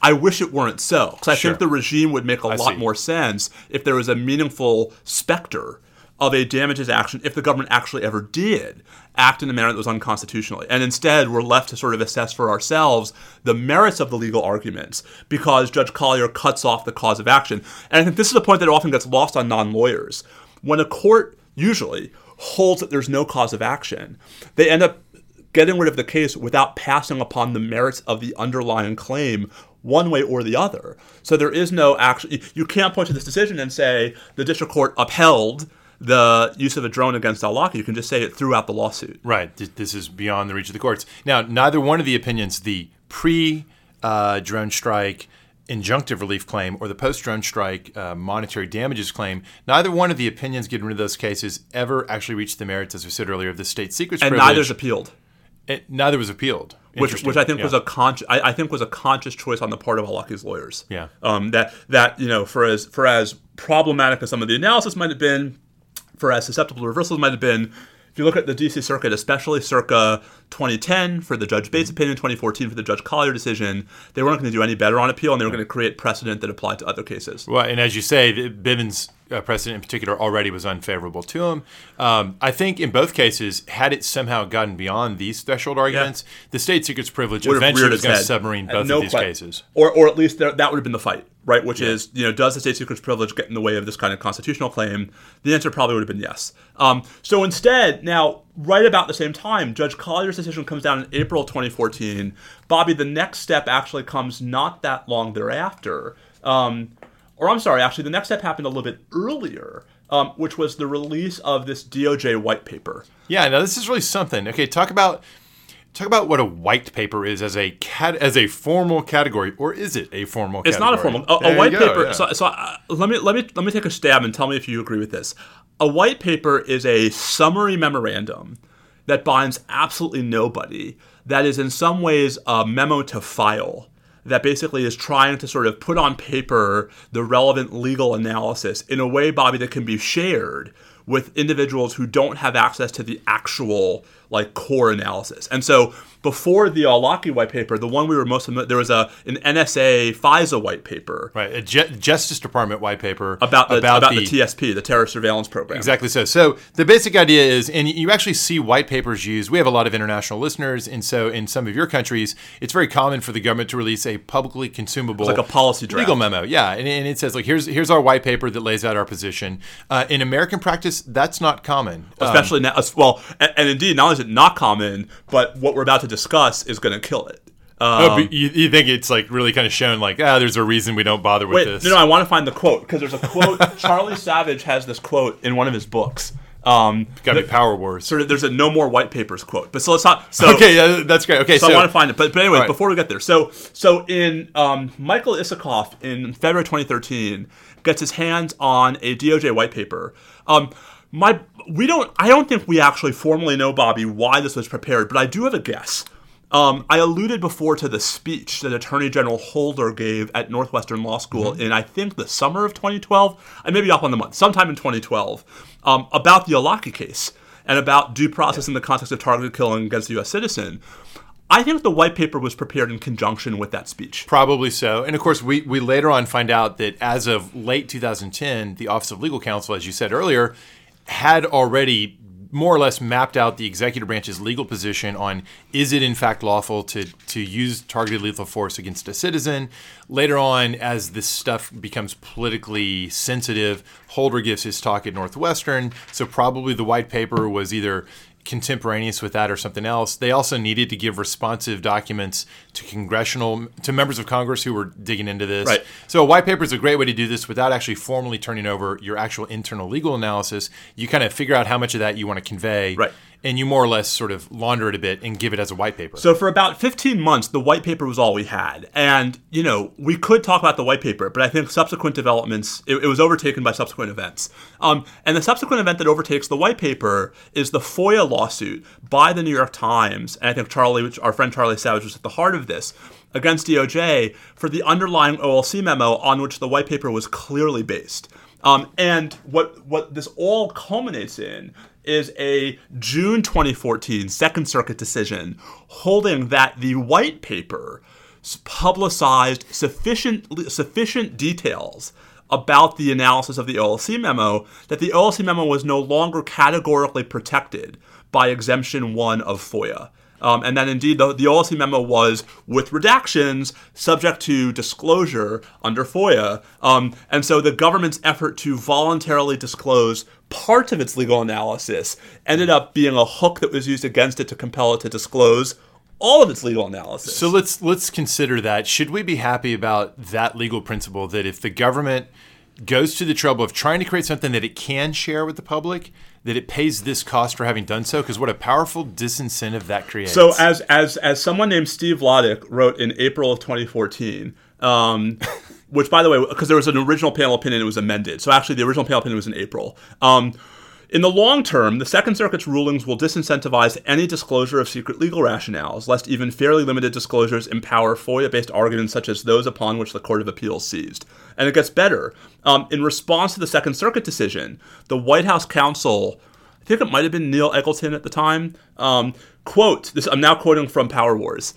I wish it weren't so, because I think the regime would make a lot more sense if there was a meaningful specter of a damages action if the government actually ever did act in a manner that was unconstitutional. And instead, we're left to sort of assess for ourselves the merits of the legal arguments because Judge Collier cuts off the cause of action. And I think this is a point that often gets lost on non-lawyers. When a court usually holds that there's no cause of action, they end up getting rid of the case without passing upon the merits of the underlying claim one way or the other. So there is no action. You can't point to this decision and say the district court upheld the use of a drone against al-Awlaki. You can just say it threw out the lawsuit. Right. This is beyond the reach of the courts. Now, neither one of the opinions, the pre-drone strike injunctive relief claim or the post-drone strike monetary damages claim, neither one of the opinions getting rid of those cases ever actually reached the merits, as we said earlier, of the state secrets privilege. And neither's appealed. Neither was appealed, which I think was a conscious choice on the part of al-Awlaki's lawyers. Yeah, for as problematic as some of the analysis might have been, for as susceptible to reversals might have been, if you look at the DC Circuit, especially circa 2010 for the Judge Bates opinion, 2014 for the Judge Collier decision, they weren't going to do any better on appeal, and they were going to create precedent that applied to other cases. Well, and as you say, Bivens precedent in particular already was unfavorable to him. I think in both cases, had it somehow gotten beyond these threshold arguments, the state secret's privilege would eventually was going to submarine both of these cases. Or at least that would have been the fight, right? Which is, you know, does the state secret's privilege get in the way of this kind of constitutional claim? The answer probably would have been yes. So instead, now, right about the same time, Judge Collier's decision comes down in April 2014. Bobby, the next step actually comes not that long thereafter. The next step happened a little bit earlier, which was the release of this DOJ white paper. Yeah, now this is really something. Okay, talk about what a white paper is as a formal category, or is it a formal category? It's not a formal. A white paper. Yeah. So let me take a stab and tell me if you agree with this. A white paper is a summary memorandum that binds absolutely nobody. That is in some ways a memo to file. That basically is trying to sort of put on paper the relevant legal analysis in a way, Bobby, that can be shared with individuals who don't have access to the actual like core analysis. And so before the al-Awlaki white paper, the one we were most familiar, there was an NSA FISA white paper. Right, a Justice Department white paper. About the TSP, the Terror Surveillance Program. Exactly so. So the basic idea is, and you actually see white papers used. We have a lot of international listeners, and so in some of your countries, it's very common for the government to release a publicly consumable, it's like a policy draft, legal memo. Yeah, and it says, like, here's our white paper that lays out our position. In American practice, that's not common. Especially now, and indeed, not only is it not common, but what we're about to discuss is going to kill it. You think it's like really kind of shown like, there's a reason we don't bother with this. No, I want to find the quote, because there's a quote. Charlie Savage has this quote in one of his books. Got to be Power Wars. Sort of, there's a no more white papers quote. But so let's not. So, okay, that's great. Okay, so I want to find it. But anyway, right. Before we get there. So in Michael Isakoff in February 2013 gets his hands on a DOJ white paper. I don't think we actually formally know, Bobby, why this was prepared, but I do have a guess. I alluded before to the speech that Attorney General Holder gave at Northwestern Law School in, I think, the summer of 2012. I may be off on the month, sometime in 2012, about the al-Awlaki case and about due process in the context of targeted killing against a U.S. citizen. I think the white paper was prepared in conjunction with that speech. Probably so. And, of course, we later on find out that as of late 2010, the Office of Legal Counsel, as you said earlier, had already more or less mapped out the executive branch's legal position on, is it in fact lawful to use targeted lethal force against a citizen? Later on, as this stuff becomes politically sensitive, Holder gives his talk at Northwestern. So probably the white paper was either contemporaneous with that or something else. They also needed to give responsive documents to members of Congress who were digging into this. Right. So a white paper is a great way to do this without actually formally turning over your actual internal legal analysis. You kind of figure out how much of that you want to convey. Right. And you more or less sort of launder it a bit and give it as a white paper. So for about 15 months, the white paper was all we had. And, you know, we could talk about the white paper, but I think subsequent developments, it was overtaken by subsequent events. And the subsequent event that overtakes the white paper is the FOIA lawsuit by the New York Times, and I think our friend Charlie Savage was at the heart of this, against DOJ for the underlying OLC memo on which the white paper was clearly based. And what this all culminates in is a June 2014 Second Circuit decision holding that the white paper publicized sufficient details about the analysis of the OLC memo that the OLC memo was no longer categorically protected by Exemption 1 of FOIA. And that indeed the OLC memo was, with redactions, subject to disclosure under FOIA. And so the government's effort to voluntarily disclose parts of its legal analysis ended up being a hook that was used against it to compel it to disclose all of its legal analysis. So let's consider that. Should we be happy about that legal principle that if the government goes to the trouble of trying to create something that it can share with the public, that it pays this cost for having done so? Because what a powerful disincentive that creates. So as someone named Steve Loddick wrote in April of 2014, which, by the way, because there was an original panel opinion, it was amended. So actually, the original panel opinion was in April. In the long term, the Second Circuit's rulings will disincentivize any disclosure of secret legal rationales, lest even fairly limited disclosures empower FOIA-based arguments such as those upon which the Court of Appeals seized. And it gets better. In response to the Second Circuit decision, the White House counsel, I think it might have been Neil Eggleton at the time, quote, this, I'm now quoting from Power Wars,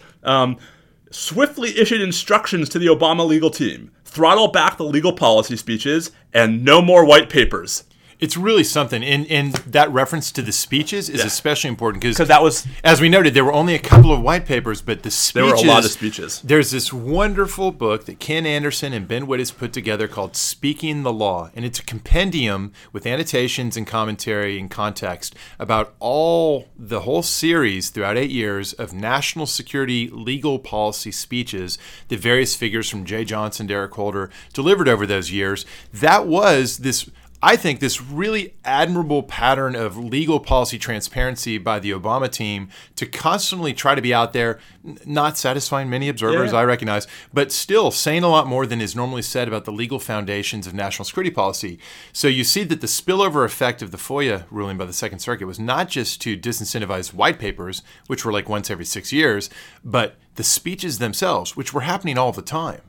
swiftly issued instructions to the Obama legal team. throttle back the legal policy speeches, and no more white papers. It's really something, and that reference to the speeches is especially important because that was, as we noted, there were only a couple of white papers, but the speeches. There were a lot of speeches. There's this wonderful book that Ken Anderson and Ben Wittes put together called "Speaking the Law," and it's a compendium with annotations and commentary and context about the whole series throughout 8 years of national security legal policy speeches that various figures from Jay Johnson, Derek Holder delivered over those years. That was this. I think this really admirable pattern of legal policy transparency by the Obama team to constantly try to be out there, not satisfying many observers, I recognize, but still saying a lot more than is normally said about the legal foundations of national security policy. So you see that the spillover effect of the FOIA ruling by the Second Circuit was not just to disincentivize white papers, which were like once every 6 years, but the speeches themselves, which were happening all the time.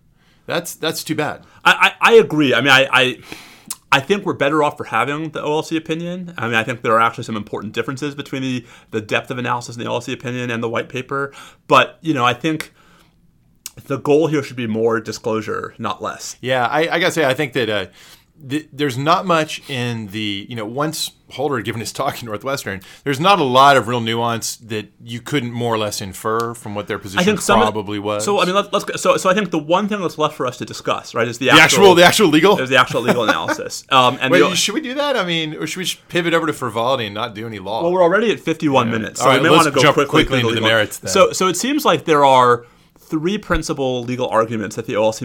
That's too bad. I agree. I mean, I think we're better off for having the OLC opinion. I mean, I think there are actually some important differences between the depth of analysis in the OLC opinion and the white paper. But, you know, I think the goal here should be more disclosure, not less. Yeah, I got to say, I think that there's not much in the, you know, once Holder had given his talk in Northwestern, there's not a lot of real nuance that you couldn't more or less infer from what their position was. So I mean, let's I think the one thing that's left for us to discuss, right, is the actual legal analysis. Should we do that? I mean, or should we pivot over to frivolity and not do any law? Well, we're already at 51 minutes, so we may want to go quickly into the merits. Then. So it seems like there are three principal legal arguments that the OLC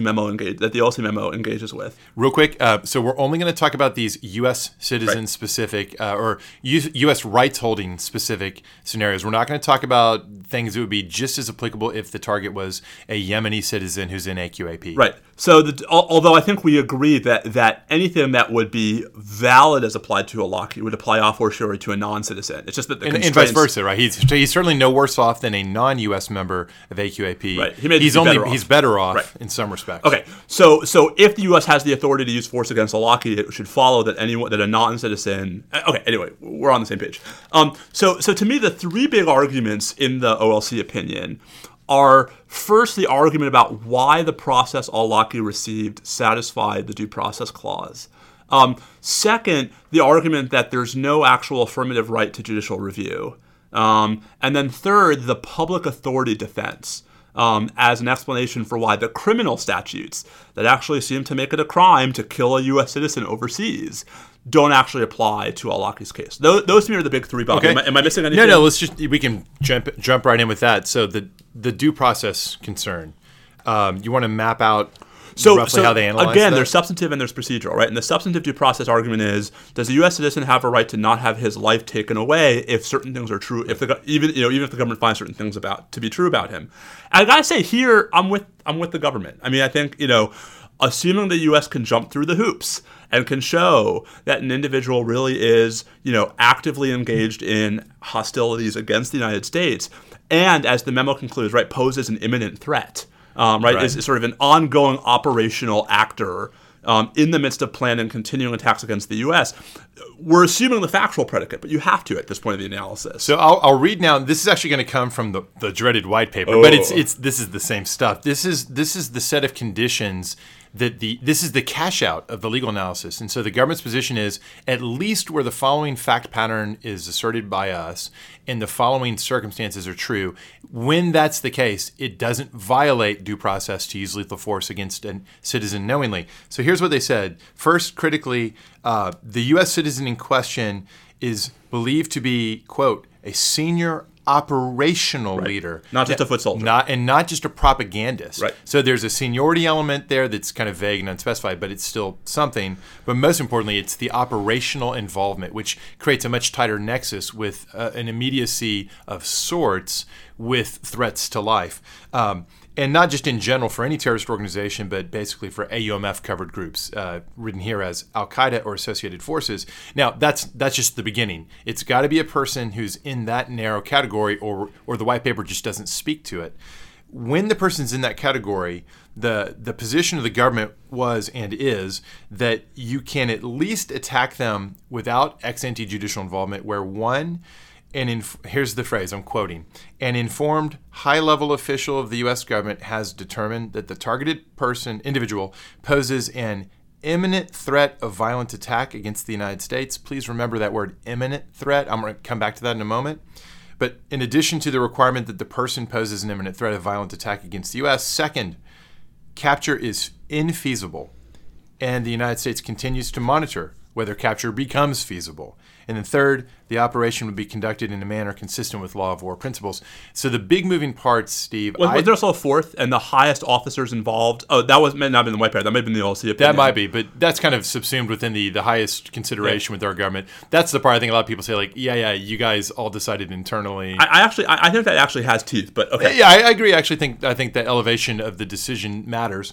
memo engages with. Real quick, so we're only going to talk about these U.S. citizen-specific or U.S. rights-holding-specific scenarios. We're not going to talk about things that would be just as applicable if the target was a Yemeni citizen who's in AQAP. Right. So although I think we agree that anything that would be valid as applied to Awlaki would apply a fortiori to a non-citizen. It's just that the constraints... And vice versa, right? He's certainly no worse off than a non-U.S. member of AQAP. Right. He's better off in some respects. Okay, so if the U.S. has the authority to use force against Awlaki, it should follow that a non-citizen. Okay, anyway, we're on the same page. So to me, the three big arguments in the OLC opinion are first the argument about why the process Awlaki received satisfied the due process clause. Second, the argument that there's no actual affirmative right to judicial review, and then third, the public authority defense. As an explanation for why the criminal statutes that actually seem to make it a crime to kill a U.S. citizen overseas don't actually apply to Awlaki's case. Those to me are the big three, Bob. Okay. Am I missing anything? No, we can jump right in with that. So the due process concern, you want to map out roughly how they analyze that? Again, there's substantive and there's procedural, right? And the substantive due process argument is, does a U.S. citizen have a right to not have his life taken away if certain things are true, even if the government finds certain things to be true about him? I gotta say, here I'm with the government. I mean, I think, you know, assuming the U.S. can jump through the hoops and can show that an individual really is, you know, actively engaged in hostilities against the United States, and as the memo concludes, right, poses an imminent threat. Is sort of an ongoing operational actor in the midst of planning continuing attacks against the U.S. We're assuming the factual predicate, but you have to at this point of the analysis. So I'll read now. This is actually going to come from the dreaded white paper, but this is the same stuff. This is the set of conditions this is the cash out of the legal analysis. And so the government's position is, at least where the following fact pattern is asserted by us and the following circumstances are true, when that's the case, it doesn't violate due process to use lethal force against a citizen knowingly. So here's what they said. First, critically, the U.S. citizen in question is believed to be, quote, a senior operational leader. Not just a foot soldier. Not just a propagandist. Right. So there's a seniority element there that's kind of vague and unspecified, but it's still something. But most importantly, it's the operational involvement, which creates a much tighter nexus with an immediacy of sorts with threats to life. And not just in general for any terrorist organization, but basically for AUMF-covered groups, written here as Al Qaeda or associated forces. Now, that's just the beginning. It's got to be a person who's in that narrow category, or the white paper just doesn't speak to it. When the person's in that category, the position of the government was and is that you can at least attack them without ex ante judicial involvement, where one, here's the phrase I'm quoting, an informed high-level official of the U.S. government has determined that the targeted individual poses an imminent threat of violent attack against the United States. Please remember that word, imminent threat. I'm going to come back to that in a moment. But in addition to the requirement that the person poses an imminent threat of violent attack against the U.S., second, capture is infeasible, and the United States continues to monitor whether capture becomes feasible. And then third, the operation would be conducted in a manner consistent with law of war principles. So the big moving parts, Steve. Was there also a fourth and the highest officers involved? Oh, that was, may not have been the white paper. That may have been the OLC opinion. That might be, but that's kind of subsumed within the highest consideration with our government. That's the part I think a lot of people say, like, yeah, you guys all decided internally. I think that actually has teeth, but okay. Yeah, I agree. I actually think that elevation of the decision matters.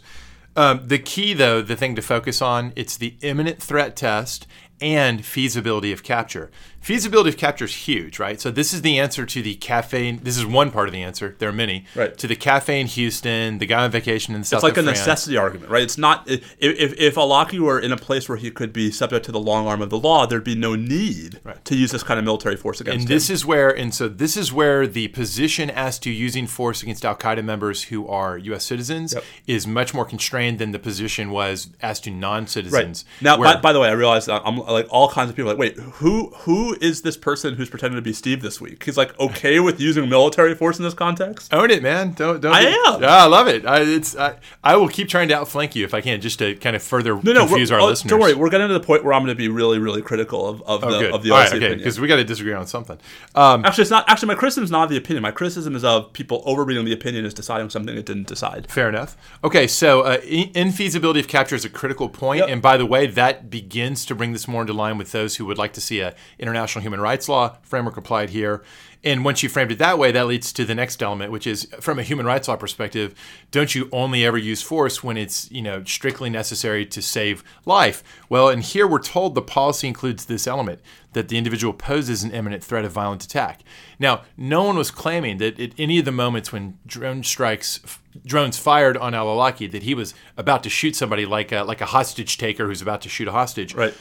The key, though, the thing to focus on, it's the imminent threat test and feasibility of capture. Feasibility of capture is huge, right? So this is the answer to the caffeine. This is one part of the answer. There are many. Right. To the caffeine Houston, the guy on vacation in the South of France. It's like a necessity argument, right? It's not if Awlaki were in a place where he could be subject to the long arm of the law, there'd be no need to use this kind of military force against him. This is where the position as to using force against Al Qaeda members who are U.S. citizens is much more constrained than the position was as to non-citizens. Right. Now, by the way, I realize that I'm like all kinds of people are like, wait, who is this person who's pretending to be Steve this week? He's like okay with using military force in this context. Own it, man. Don't. I am. Yeah, I love it. I will keep trying to outflank you if I can, just to kind of further confuse our listeners. Don't worry, we're getting to the point where I'm going to be really, really critical of the OLC opinion, because we got to disagree on something. Actually, it's not. Actually, my criticism is not of the opinion. My criticism is of people overreading the opinion as deciding something it didn't decide. Fair enough. Okay, so infeasibility of capture is a critical point, and by the way, that begins to bring this more into line with those who would like to see an international human rights law framework applied here. And once you framed it that way, that leads to the next element, which is, from a human rights law perspective, don't you only ever use force when it's, strictly necessary to save life? Well, and here we're told the policy includes this element, that the individual poses an imminent threat of violent attack. Now, no one was claiming that at any of the moments when drones fired on al-Awlaki, that he was about to shoot somebody like a hostage taker who's about to shoot a hostage. Right.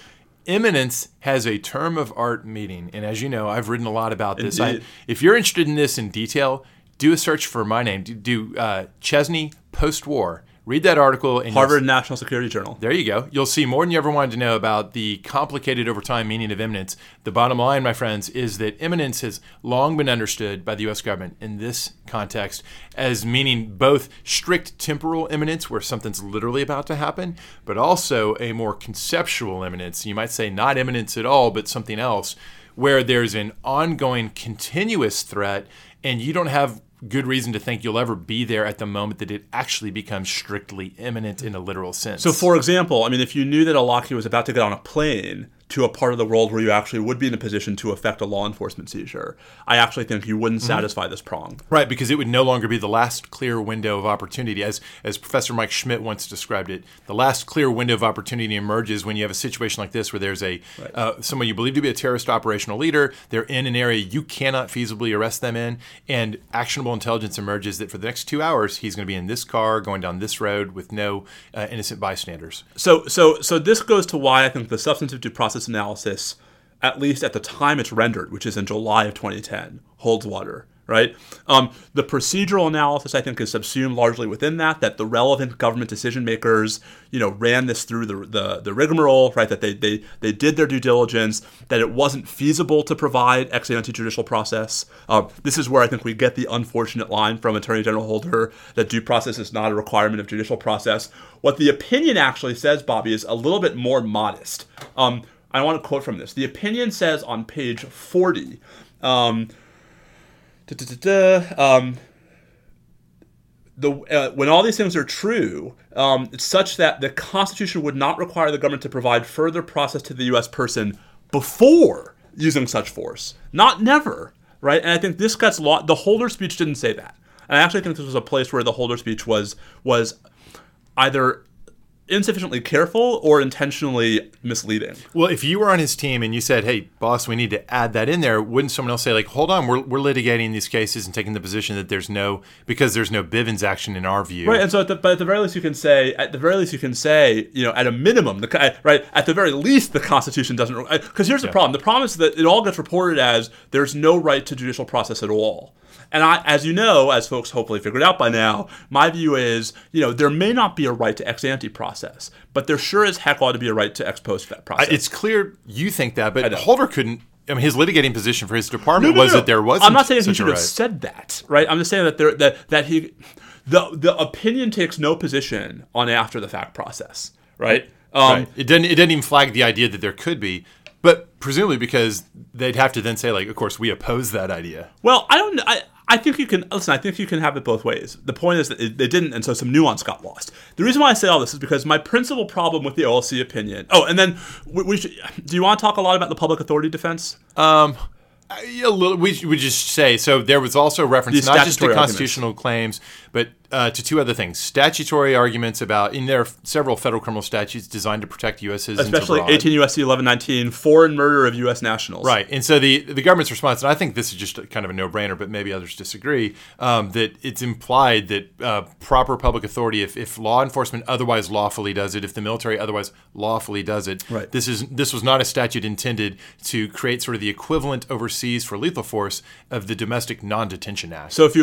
Imminence has a term of art meaning, and as you know, I've written a lot about this. If you're interested in this in detail, do a search for my name. Do Chesney post-war. Read that article. In Harvard National Security Journal. There you go. You'll see more than you ever wanted to know about the complicated over time meaning of imminence. The bottom line, my friends, is that imminence has long been understood by the U.S. government in this context as meaning both strict temporal imminence, where something's literally about to happen, but also a more conceptual imminence. You might say not imminence at all, but something else, where there's an ongoing, continuous threat, and you don't have good reason to think you'll ever be there at the moment that it actually becomes strictly imminent in a literal sense. So, for example, if you knew that Awlaki was about to get on a plane to a part of the world where you actually would be in a position to affect a law enforcement seizure, I actually think you wouldn't satisfy this prong. Right, because it would no longer be the last clear window of opportunity. As Professor Mike Schmidt once described it, the last clear window of opportunity emerges when you have a situation like this where there's someone you believe to be a terrorist operational leader, they're in an area you cannot feasibly arrest them in, and actionable intelligence emerges that for the next 2 hours, he's going to be in this car, going down this road with no innocent bystanders. So this goes to why I think the substantive due process analysis, at least at the time it's rendered, which is in July of 2010, holds water, right? The procedural analysis, I think, is subsumed largely within that the relevant government decision makers, ran this through the rigmarole, right? That they did their due diligence, that it wasn't feasible to provide ex ante judicial process. This is where I think we get the unfortunate line from Attorney General Holder that due process is not a requirement of judicial process. What the opinion actually says, Bobby, is a little bit more modest. I want to quote from this. The opinion says on page 40, when all these things are true, it's such that the Constitution would not require the government to provide further process to the U.S. person before using such force. Not never, right? And I think this gets lost. The Holder speech didn't say that. And I actually think this was a place where the Holder speech was either insufficiently careful or intentionally misleading. Well, if you were on his team and you said, hey, boss, we need to add that in there, wouldn't someone else say, like, hold on, we're litigating these cases and taking the position that there's no Bivens action in our view. Right, and so at the very least you can say, you know, at a minimum, at the very least the Constitution doesn't, because here's the problem. The problem is that it all gets reported as there's no right to judicial process at all. And I, as you know, as folks hopefully figured out by now, my view is, you know, there may not be a right to ex ante process, but there sure as heck ought to be a right to ex post process. It's clear you think that, but Holder couldn't. I mean, his litigating position for his department was that there wasn't. I'm not saying he should have said that, right? I'm just saying that the opinion takes no position on after the fact process, right? Right. It didn't even flag the idea that there could be. But presumably because they'd have to then say, like, of course, we oppose that idea. Well, I think you can have it both ways. The point is that they didn't, and so some nuance got lost. The reason why I say all this is because my principal problem with the OLC opinion. Oh, and then do you want to talk a lot about the public authority defense? A little. We would just say, so there was also reference not just to constitutional claims, but to two other things. Statutory arguments about, in there are several federal criminal statutes designed to protect U.S. citizens abroad. Especially 18 U.S.C. 1119, foreign murder of U.S. nationals. Right. And so the government's response, and I think this is just kind of a no-brainer, but maybe others disagree, that it's implied that proper public authority, if law enforcement otherwise lawfully does it, if the military otherwise lawfully does it, right. This was not a statute intended to create sort of the equivalent overseas for lethal force of the Domestic Non-Detention Act. So if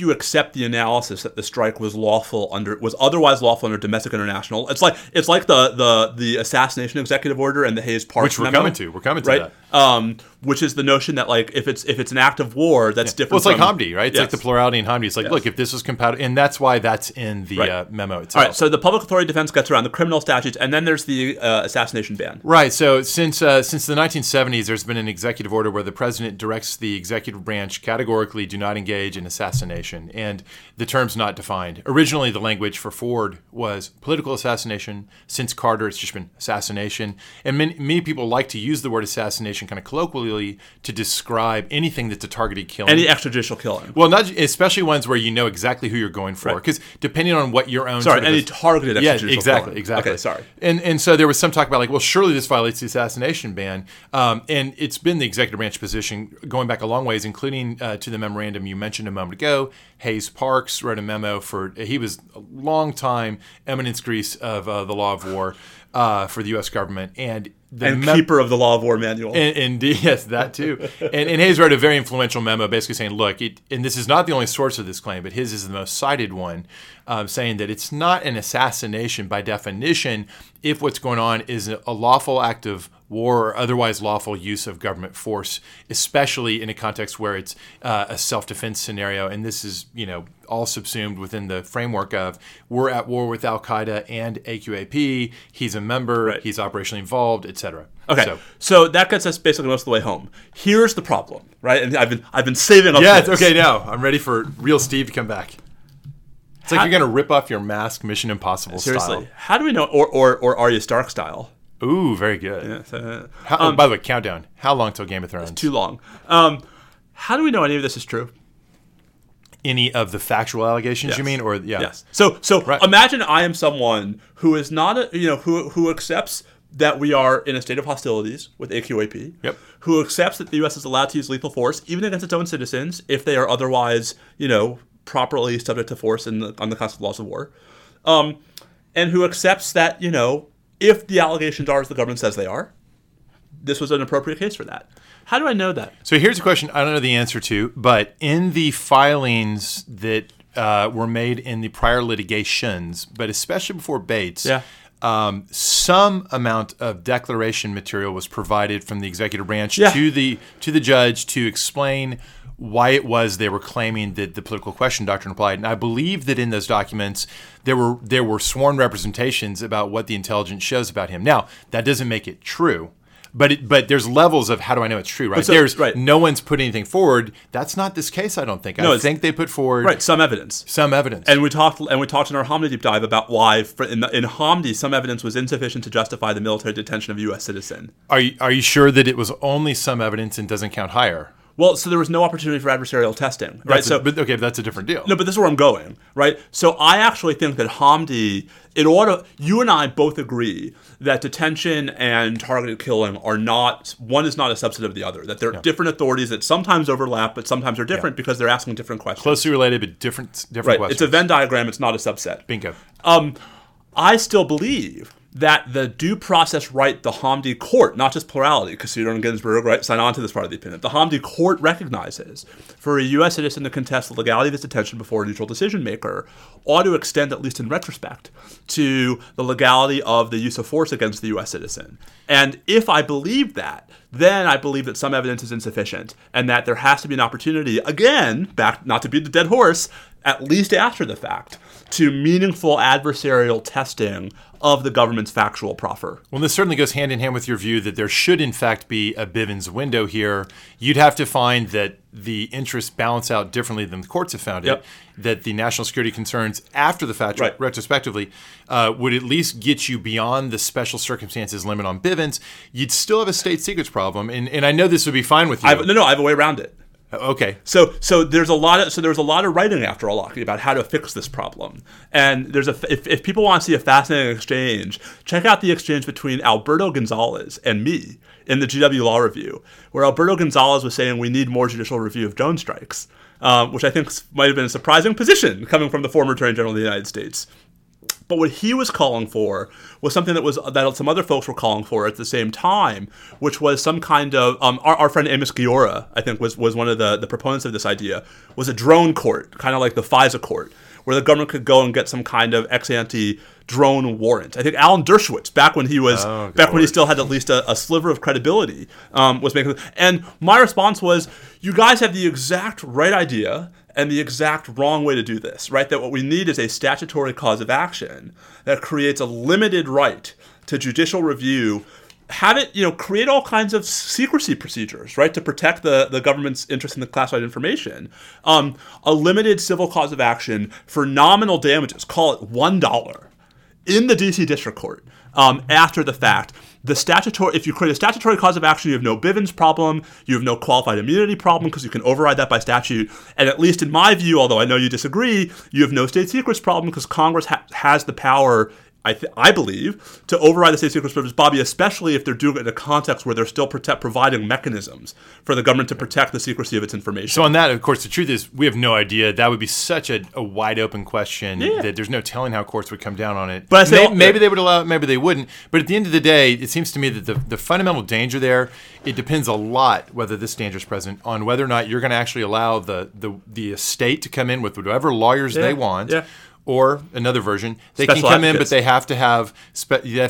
you accept the analysis that the strike was otherwise lawful under domestic international. It's like the assassination executive order and the Hayes-Park memo. We're coming to that. Which is the notion that, like, if it's an act of war, that's different. Well, it's like Hamdi, right? It's like the plurality in Hamdi. It's like, look, if this was compatible, and that's why that's in the memo itself. All right, so the public authority defense gets around the criminal statutes, and then there's the assassination ban. Right, so since the 1970s, there's been an executive order where the president directs the executive branch categorically do not engage in assassination, and the term's not defined. Originally, the language for Ford was political assassination. Since Carter, it's just been assassination. And many people like to use the word assassination kind of colloquially to describe anything that's a targeted killing. Any extrajudicial killing. Well, not especially ones where you know exactly who you're going for. Because depending on what your own... targeted extrajudicial killing. Yeah, exactly. Okay, sorry. And so there was some talk about, like, well, surely this violates the assassination ban. And it's been the executive branch position going back a long ways, including to the memorandum you mentioned a moment ago. Hayes Parks wrote a memo he was a long time eminence grease of the law of war for the U.S. government. And keeper of the law of war manual. And yes, that too. and Hayes wrote a very influential memo basically saying, look, and this is not the only source of this claim, but his is the most cited one, saying that it's not an assassination by definition if what's going on is a lawful act of war or otherwise lawful use of government force, especially in a context where it's a self-defense scenario. And this is, you know, all subsumed within the framework of we're at war with Al Qaeda and AQAP. He's a member, he's operationally involved, et cetera. Okay, so that gets us basically most of the way home. Here's the problem, right? And I've been saving up. Yeah, it's okay now. I'm ready for real Steve to come back. It's like you're going to rip off your mask, Mission Impossible style. Seriously, how do we know, or Arya Stark style? Ooh, very good. Yeah, by the way, countdown. How long till Game of Thrones? It's too long. How do we know any of this is true? Any of the factual allegations, you mean? Or yes. So right. Imagine I am someone who is not who accepts that we are in a state of hostilities with AQAP. Yep. Who accepts that the U.S. is allowed to use lethal force even against its own citizens if they are otherwise, you know, properly subject to force on the concept of laws of war, and who accepts that, you know, if the allegations are as the government says they are, this was an appropriate case for that. How do I know that? So here's a question I don't know the answer to, but in the filings that were made in the prior litigations, but especially before Bates, some amount of declaration material was provided from the executive branch to the judge to explain why it was they were claiming that the political question doctrine applied. And I believe that in those documents, there were sworn representations about what the intelligence shows about him. Now, that doesn't make it true. But there's levels of how do I know it's true, right? No one's put anything forward. That's not this case, I don't think. I think they put forward some evidence. And we talked in our Hamdi deep dive about why in Hamdi some evidence was insufficient to justify the military detention of a U.S. citizen. Are you sure that it was only some evidence and doesn't count higher? Well, so there was no opportunity for adversarial testing, right? But that's a different deal. No, but this is where I'm going, right? So I actually think that Hamdi, you and I both agree that detention and targeted killing are not, one is not a subset of the other, that they're different authorities that sometimes overlap, but sometimes are different because they're asking different questions. Closely related, but different right. questions. It's a Venn diagram, it's not a subset. Bingo. I still believe that the due process right the Hamdi court, not just plurality, Cassuto and Ginsburg, right, sign on to this part of the opinion, the Hamdi court recognizes for a U.S. citizen to contest the legality of his detention before a neutral decision maker ought to extend, at least in retrospect, to the legality of the use of force against the U.S. citizen. And if I believe that, then I believe that some evidence is insufficient and that there has to be an opportunity, again, back not to beat the dead horse, at least after the fact, to meaningful adversarial testing of the government's factual proffer. Well, this certainly goes hand in hand with your view that there should, in fact, be a Bivens window here. You'd have to find that the interests balance out differently than the courts have found it, that the national security concerns after the fact, retrospectively, would at least get you beyond the special circumstances limit on Bivens. You'd still have a state secrets problem, and I know this would be fine with you. I have a way around it. Okay. So there's a lot of writing after al-Awlaki about how to fix this problem. And there's if people want to see a fascinating exchange, check out the exchange between Alberto Gonzalez and me in the GW Law Review, where Alberto Gonzalez was saying we need more judicial review of drone strikes, which I think might have been a surprising position coming from the former Attorney General of the United States. But what he was calling for was something that some other folks were calling for at the same time, which was some kind of our friend Amos Giora, I think, was one of the proponents of this idea, was a drone court, kind of like the FISA court, where the government could go and get some kind of ex ante drone warrant. I think Alan Dershowitz, back when he still had at least a sliver of credibility, was making. And my response was, you guys have the exact right idea and the exact wrong way to do this, right? That what we need is a statutory cause of action that creates a limited right to judicial review. Have it, create all kinds of secrecy procedures, right, to protect the government's interest in the classified information. A limited civil cause of action for nominal damages, call it $1, in the DC District Court after the fact. If you create a statutory cause of action, you have no Bivens problem, you have no qualified immunity problem because you can override that by statute. And at least in my view, although I know you disagree, you have no state secrets problem because Congress has the power, I believe, to override the state secrets privilege, Bobby, especially if they're doing it in a context where they're still providing mechanisms for the government to protect the secrecy of its information. So on that, of course, the truth is we have no idea. That would be such a wide open question that there's no telling how courts would come down on it. But I say, maybe they would allow it, maybe they wouldn't. But at the end of the day, it seems to me that the fundamental danger there, it depends a lot, whether this danger is present, on whether or not you're going to actually allow the estate to come in with whatever lawyers they want. Yeah. Or another version, they special can come advocates. In, but they have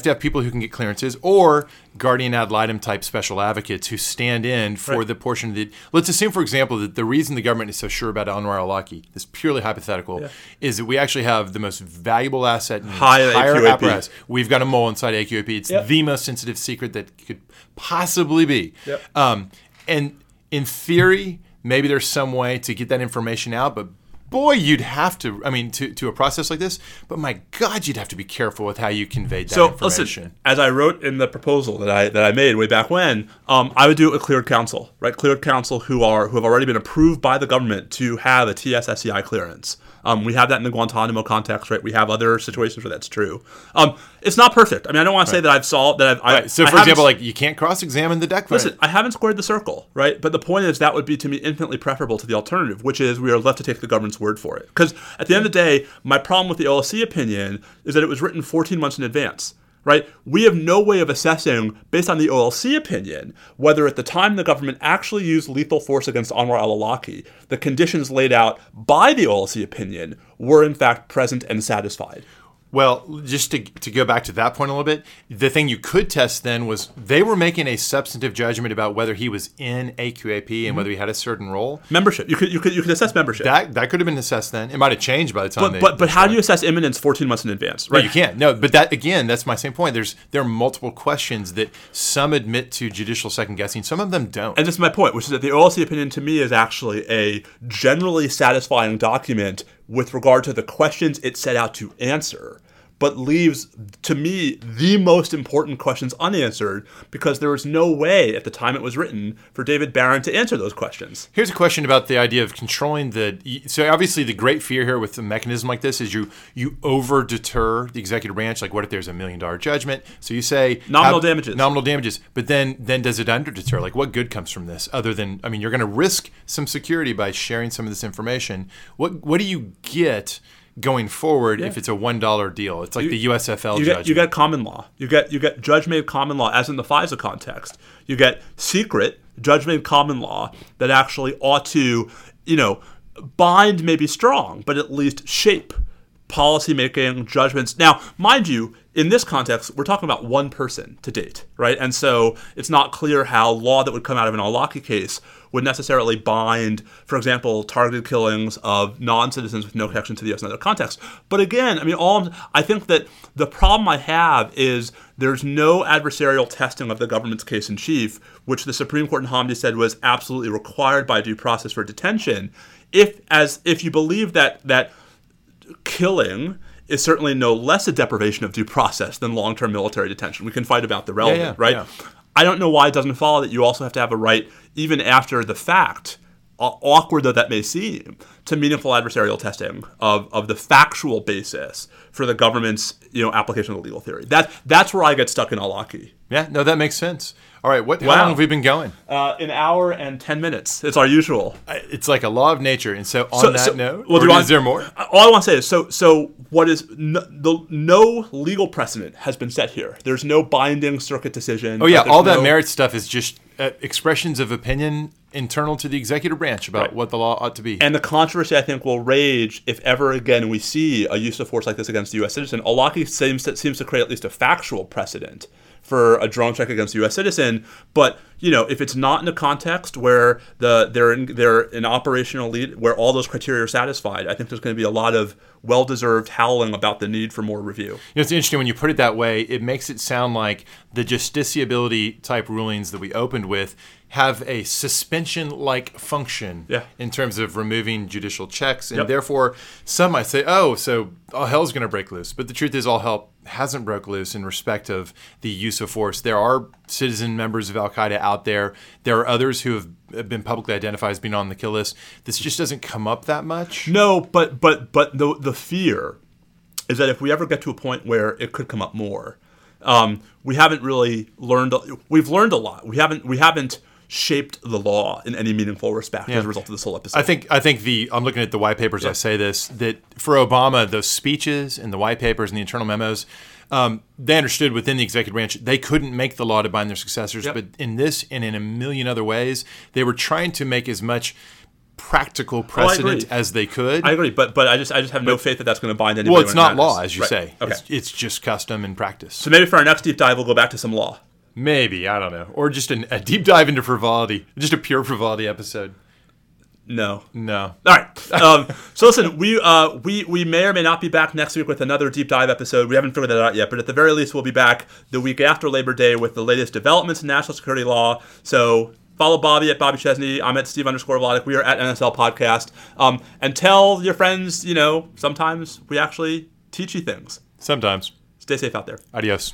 to have people who can get clearances, or guardian ad litem type special advocates who stand in for the portion of the. Let's assume, for example, that the reason the government is so sure about Anwar al-Awlaki, this purely hypothetical, is that we actually have the most valuable asset in the entire apparatus. We've got a mole inside AQAP. It's the most sensitive secret that could possibly be. Yep. And in theory, maybe there's some way to get that information out, but. Boy, you'd have to, to a process like this, but my God, you'd have to be careful with how you conveyed that information. Listen, as I wrote in the proposal that I made way back when, I would do it with cleared counsel, right? Cleared counsel who have already been approved by the government to have a TSSCI clearance. We have that in the Guantanamo context, right? We have other situations where that's true. It's not perfect. I don't want to say that I've solved that. So, for example, you can't cross-examine the declarant. Listen, I haven't squared the circle, right? But the point is that would be to me infinitely preferable to the alternative, which is we are left to take the government's word for it. Because at the end of the day, my problem with the OLC opinion is that it was written 14 months in advance. Right? We have no way of assessing, based on the OLC opinion, whether at the time the government actually used lethal force against Anwar al-Awlaki, the conditions laid out by the OLC opinion were in fact present and satisfied. Well, just to go back to that point a little bit, the thing you could test then was they were making a substantive judgment about whether he was in AQAP and whether he had a certain role. Membership. You could assess membership. That could have been assessed then. It might have changed by the time. But how do you assess imminence 14 months in advance? Right. No, you can't. No. But that again, that's my same point. There are multiple questions that some admit to judicial second guessing, some of them don't. And this is my point, which is that the OLC opinion to me is actually a generally satisfying document with regard to the questions it set out to answer, but leaves, to me, the most important questions unanswered because there was no way at the time it was written for David Barron to answer those questions. Here's a question about the idea of controlling the – so obviously the great fear here with a mechanism like this is you over-deter the executive branch. Like, what if there's $1 million judgment? So you say – Nominal damages. But then does it under-deter? Like, what good comes from this other than – I mean, you're going to risk some security by sharing some of this information. What do you get – going forward, if it's a $1 deal, it's like the USFL judgment. You get common law. You get judge-made common law, as in the FISA context. You get secret judge-made common law that actually ought to, bind may be strong, but at least shape policymaking judgments. Now, mind you, in this context, we're talking about one person to date, right? And so it's not clear how law that would come out of an al-Awlaki case would necessarily bind, for example, targeted killings of non-citizens with no connection to the U.S. in other contexts. But again, I think that the problem I have is there's no adversarial testing of the government's case in chief, which the Supreme Court in Hamdi said was absolutely required by due process for detention. If you believe that killing is certainly no less a deprivation of due process than long-term military detention. We can fight about the relevant, right? Yeah. I don't know why it doesn't follow that you also have to have a right, even after the fact, awkward though that may seem, to meaningful adversarial testing of the factual basis for the government's application of the legal theory. That's where I get stuck in al-Awlaki. Yeah, no, that makes sense. All right, how long have we been going? An hour and 10 minutes. It's our usual. It's like a law of nature. And so on that note, is there more? All I want to say is, no legal precedent has been set here. There's no binding circuit decision. Oh, yeah, all that merit stuff is just expressions of opinion internal to the executive branch about what the law ought to be. And the controversy, I think, will rage if ever again we see a use of force like this against a U.S. citizen. Al-Awlaki seems to create at least a factual precedent for a drone strike against a U.S. citizen, but if it's not in a context where they're an operational lead where all those criteria are satisfied, I think there's going to be a lot of well-deserved howling about the need for more review. It's interesting when you put it that way. It makes it sound like the justiciability type rulings that we opened with have a suspension-like function in terms of removing judicial checks. And therefore, some might say, so all hell's going to break loose. But the truth is all hell hasn't broke loose in respect of the use of force. There are citizen members of Al Qaeda out there. There are others who have been publicly identified as being on the kill list. This just doesn't come up that much. No, but the fear is that if we ever get to a point where it could come up more, we haven't really learned. We've learned a lot. We haven't shaped the law in any meaningful respect as a result of this whole episode. I think I'm looking at the white papers. I say this, that for Obama, those speeches and the white papers and the internal memos, they understood within the executive branch they couldn't make the law to bind their successors. But in this and in a million other ways, they were trying to make as much practical precedent as they could. I agree, but I just have no faith that that's going to bind anybody. Well, it's not law, as you say. Okay. It's just custom and practice. So maybe for our next deep dive, we'll go back to some law. Maybe, I don't know. Or just a deep dive into frivolity. Just a pure frivolity episode. No. All right. So listen, we may or may not be back next week with another deep dive episode. We haven't figured that out yet, but at the very least, we'll be back the week after Labor Day with the latest developments in national security law. So follow Bobby at Bobby Chesney. I'm at Steve_Vladek. We are at NSL Podcast. And tell your friends, sometimes we actually teach you things. Sometimes. Stay safe out there. Adios.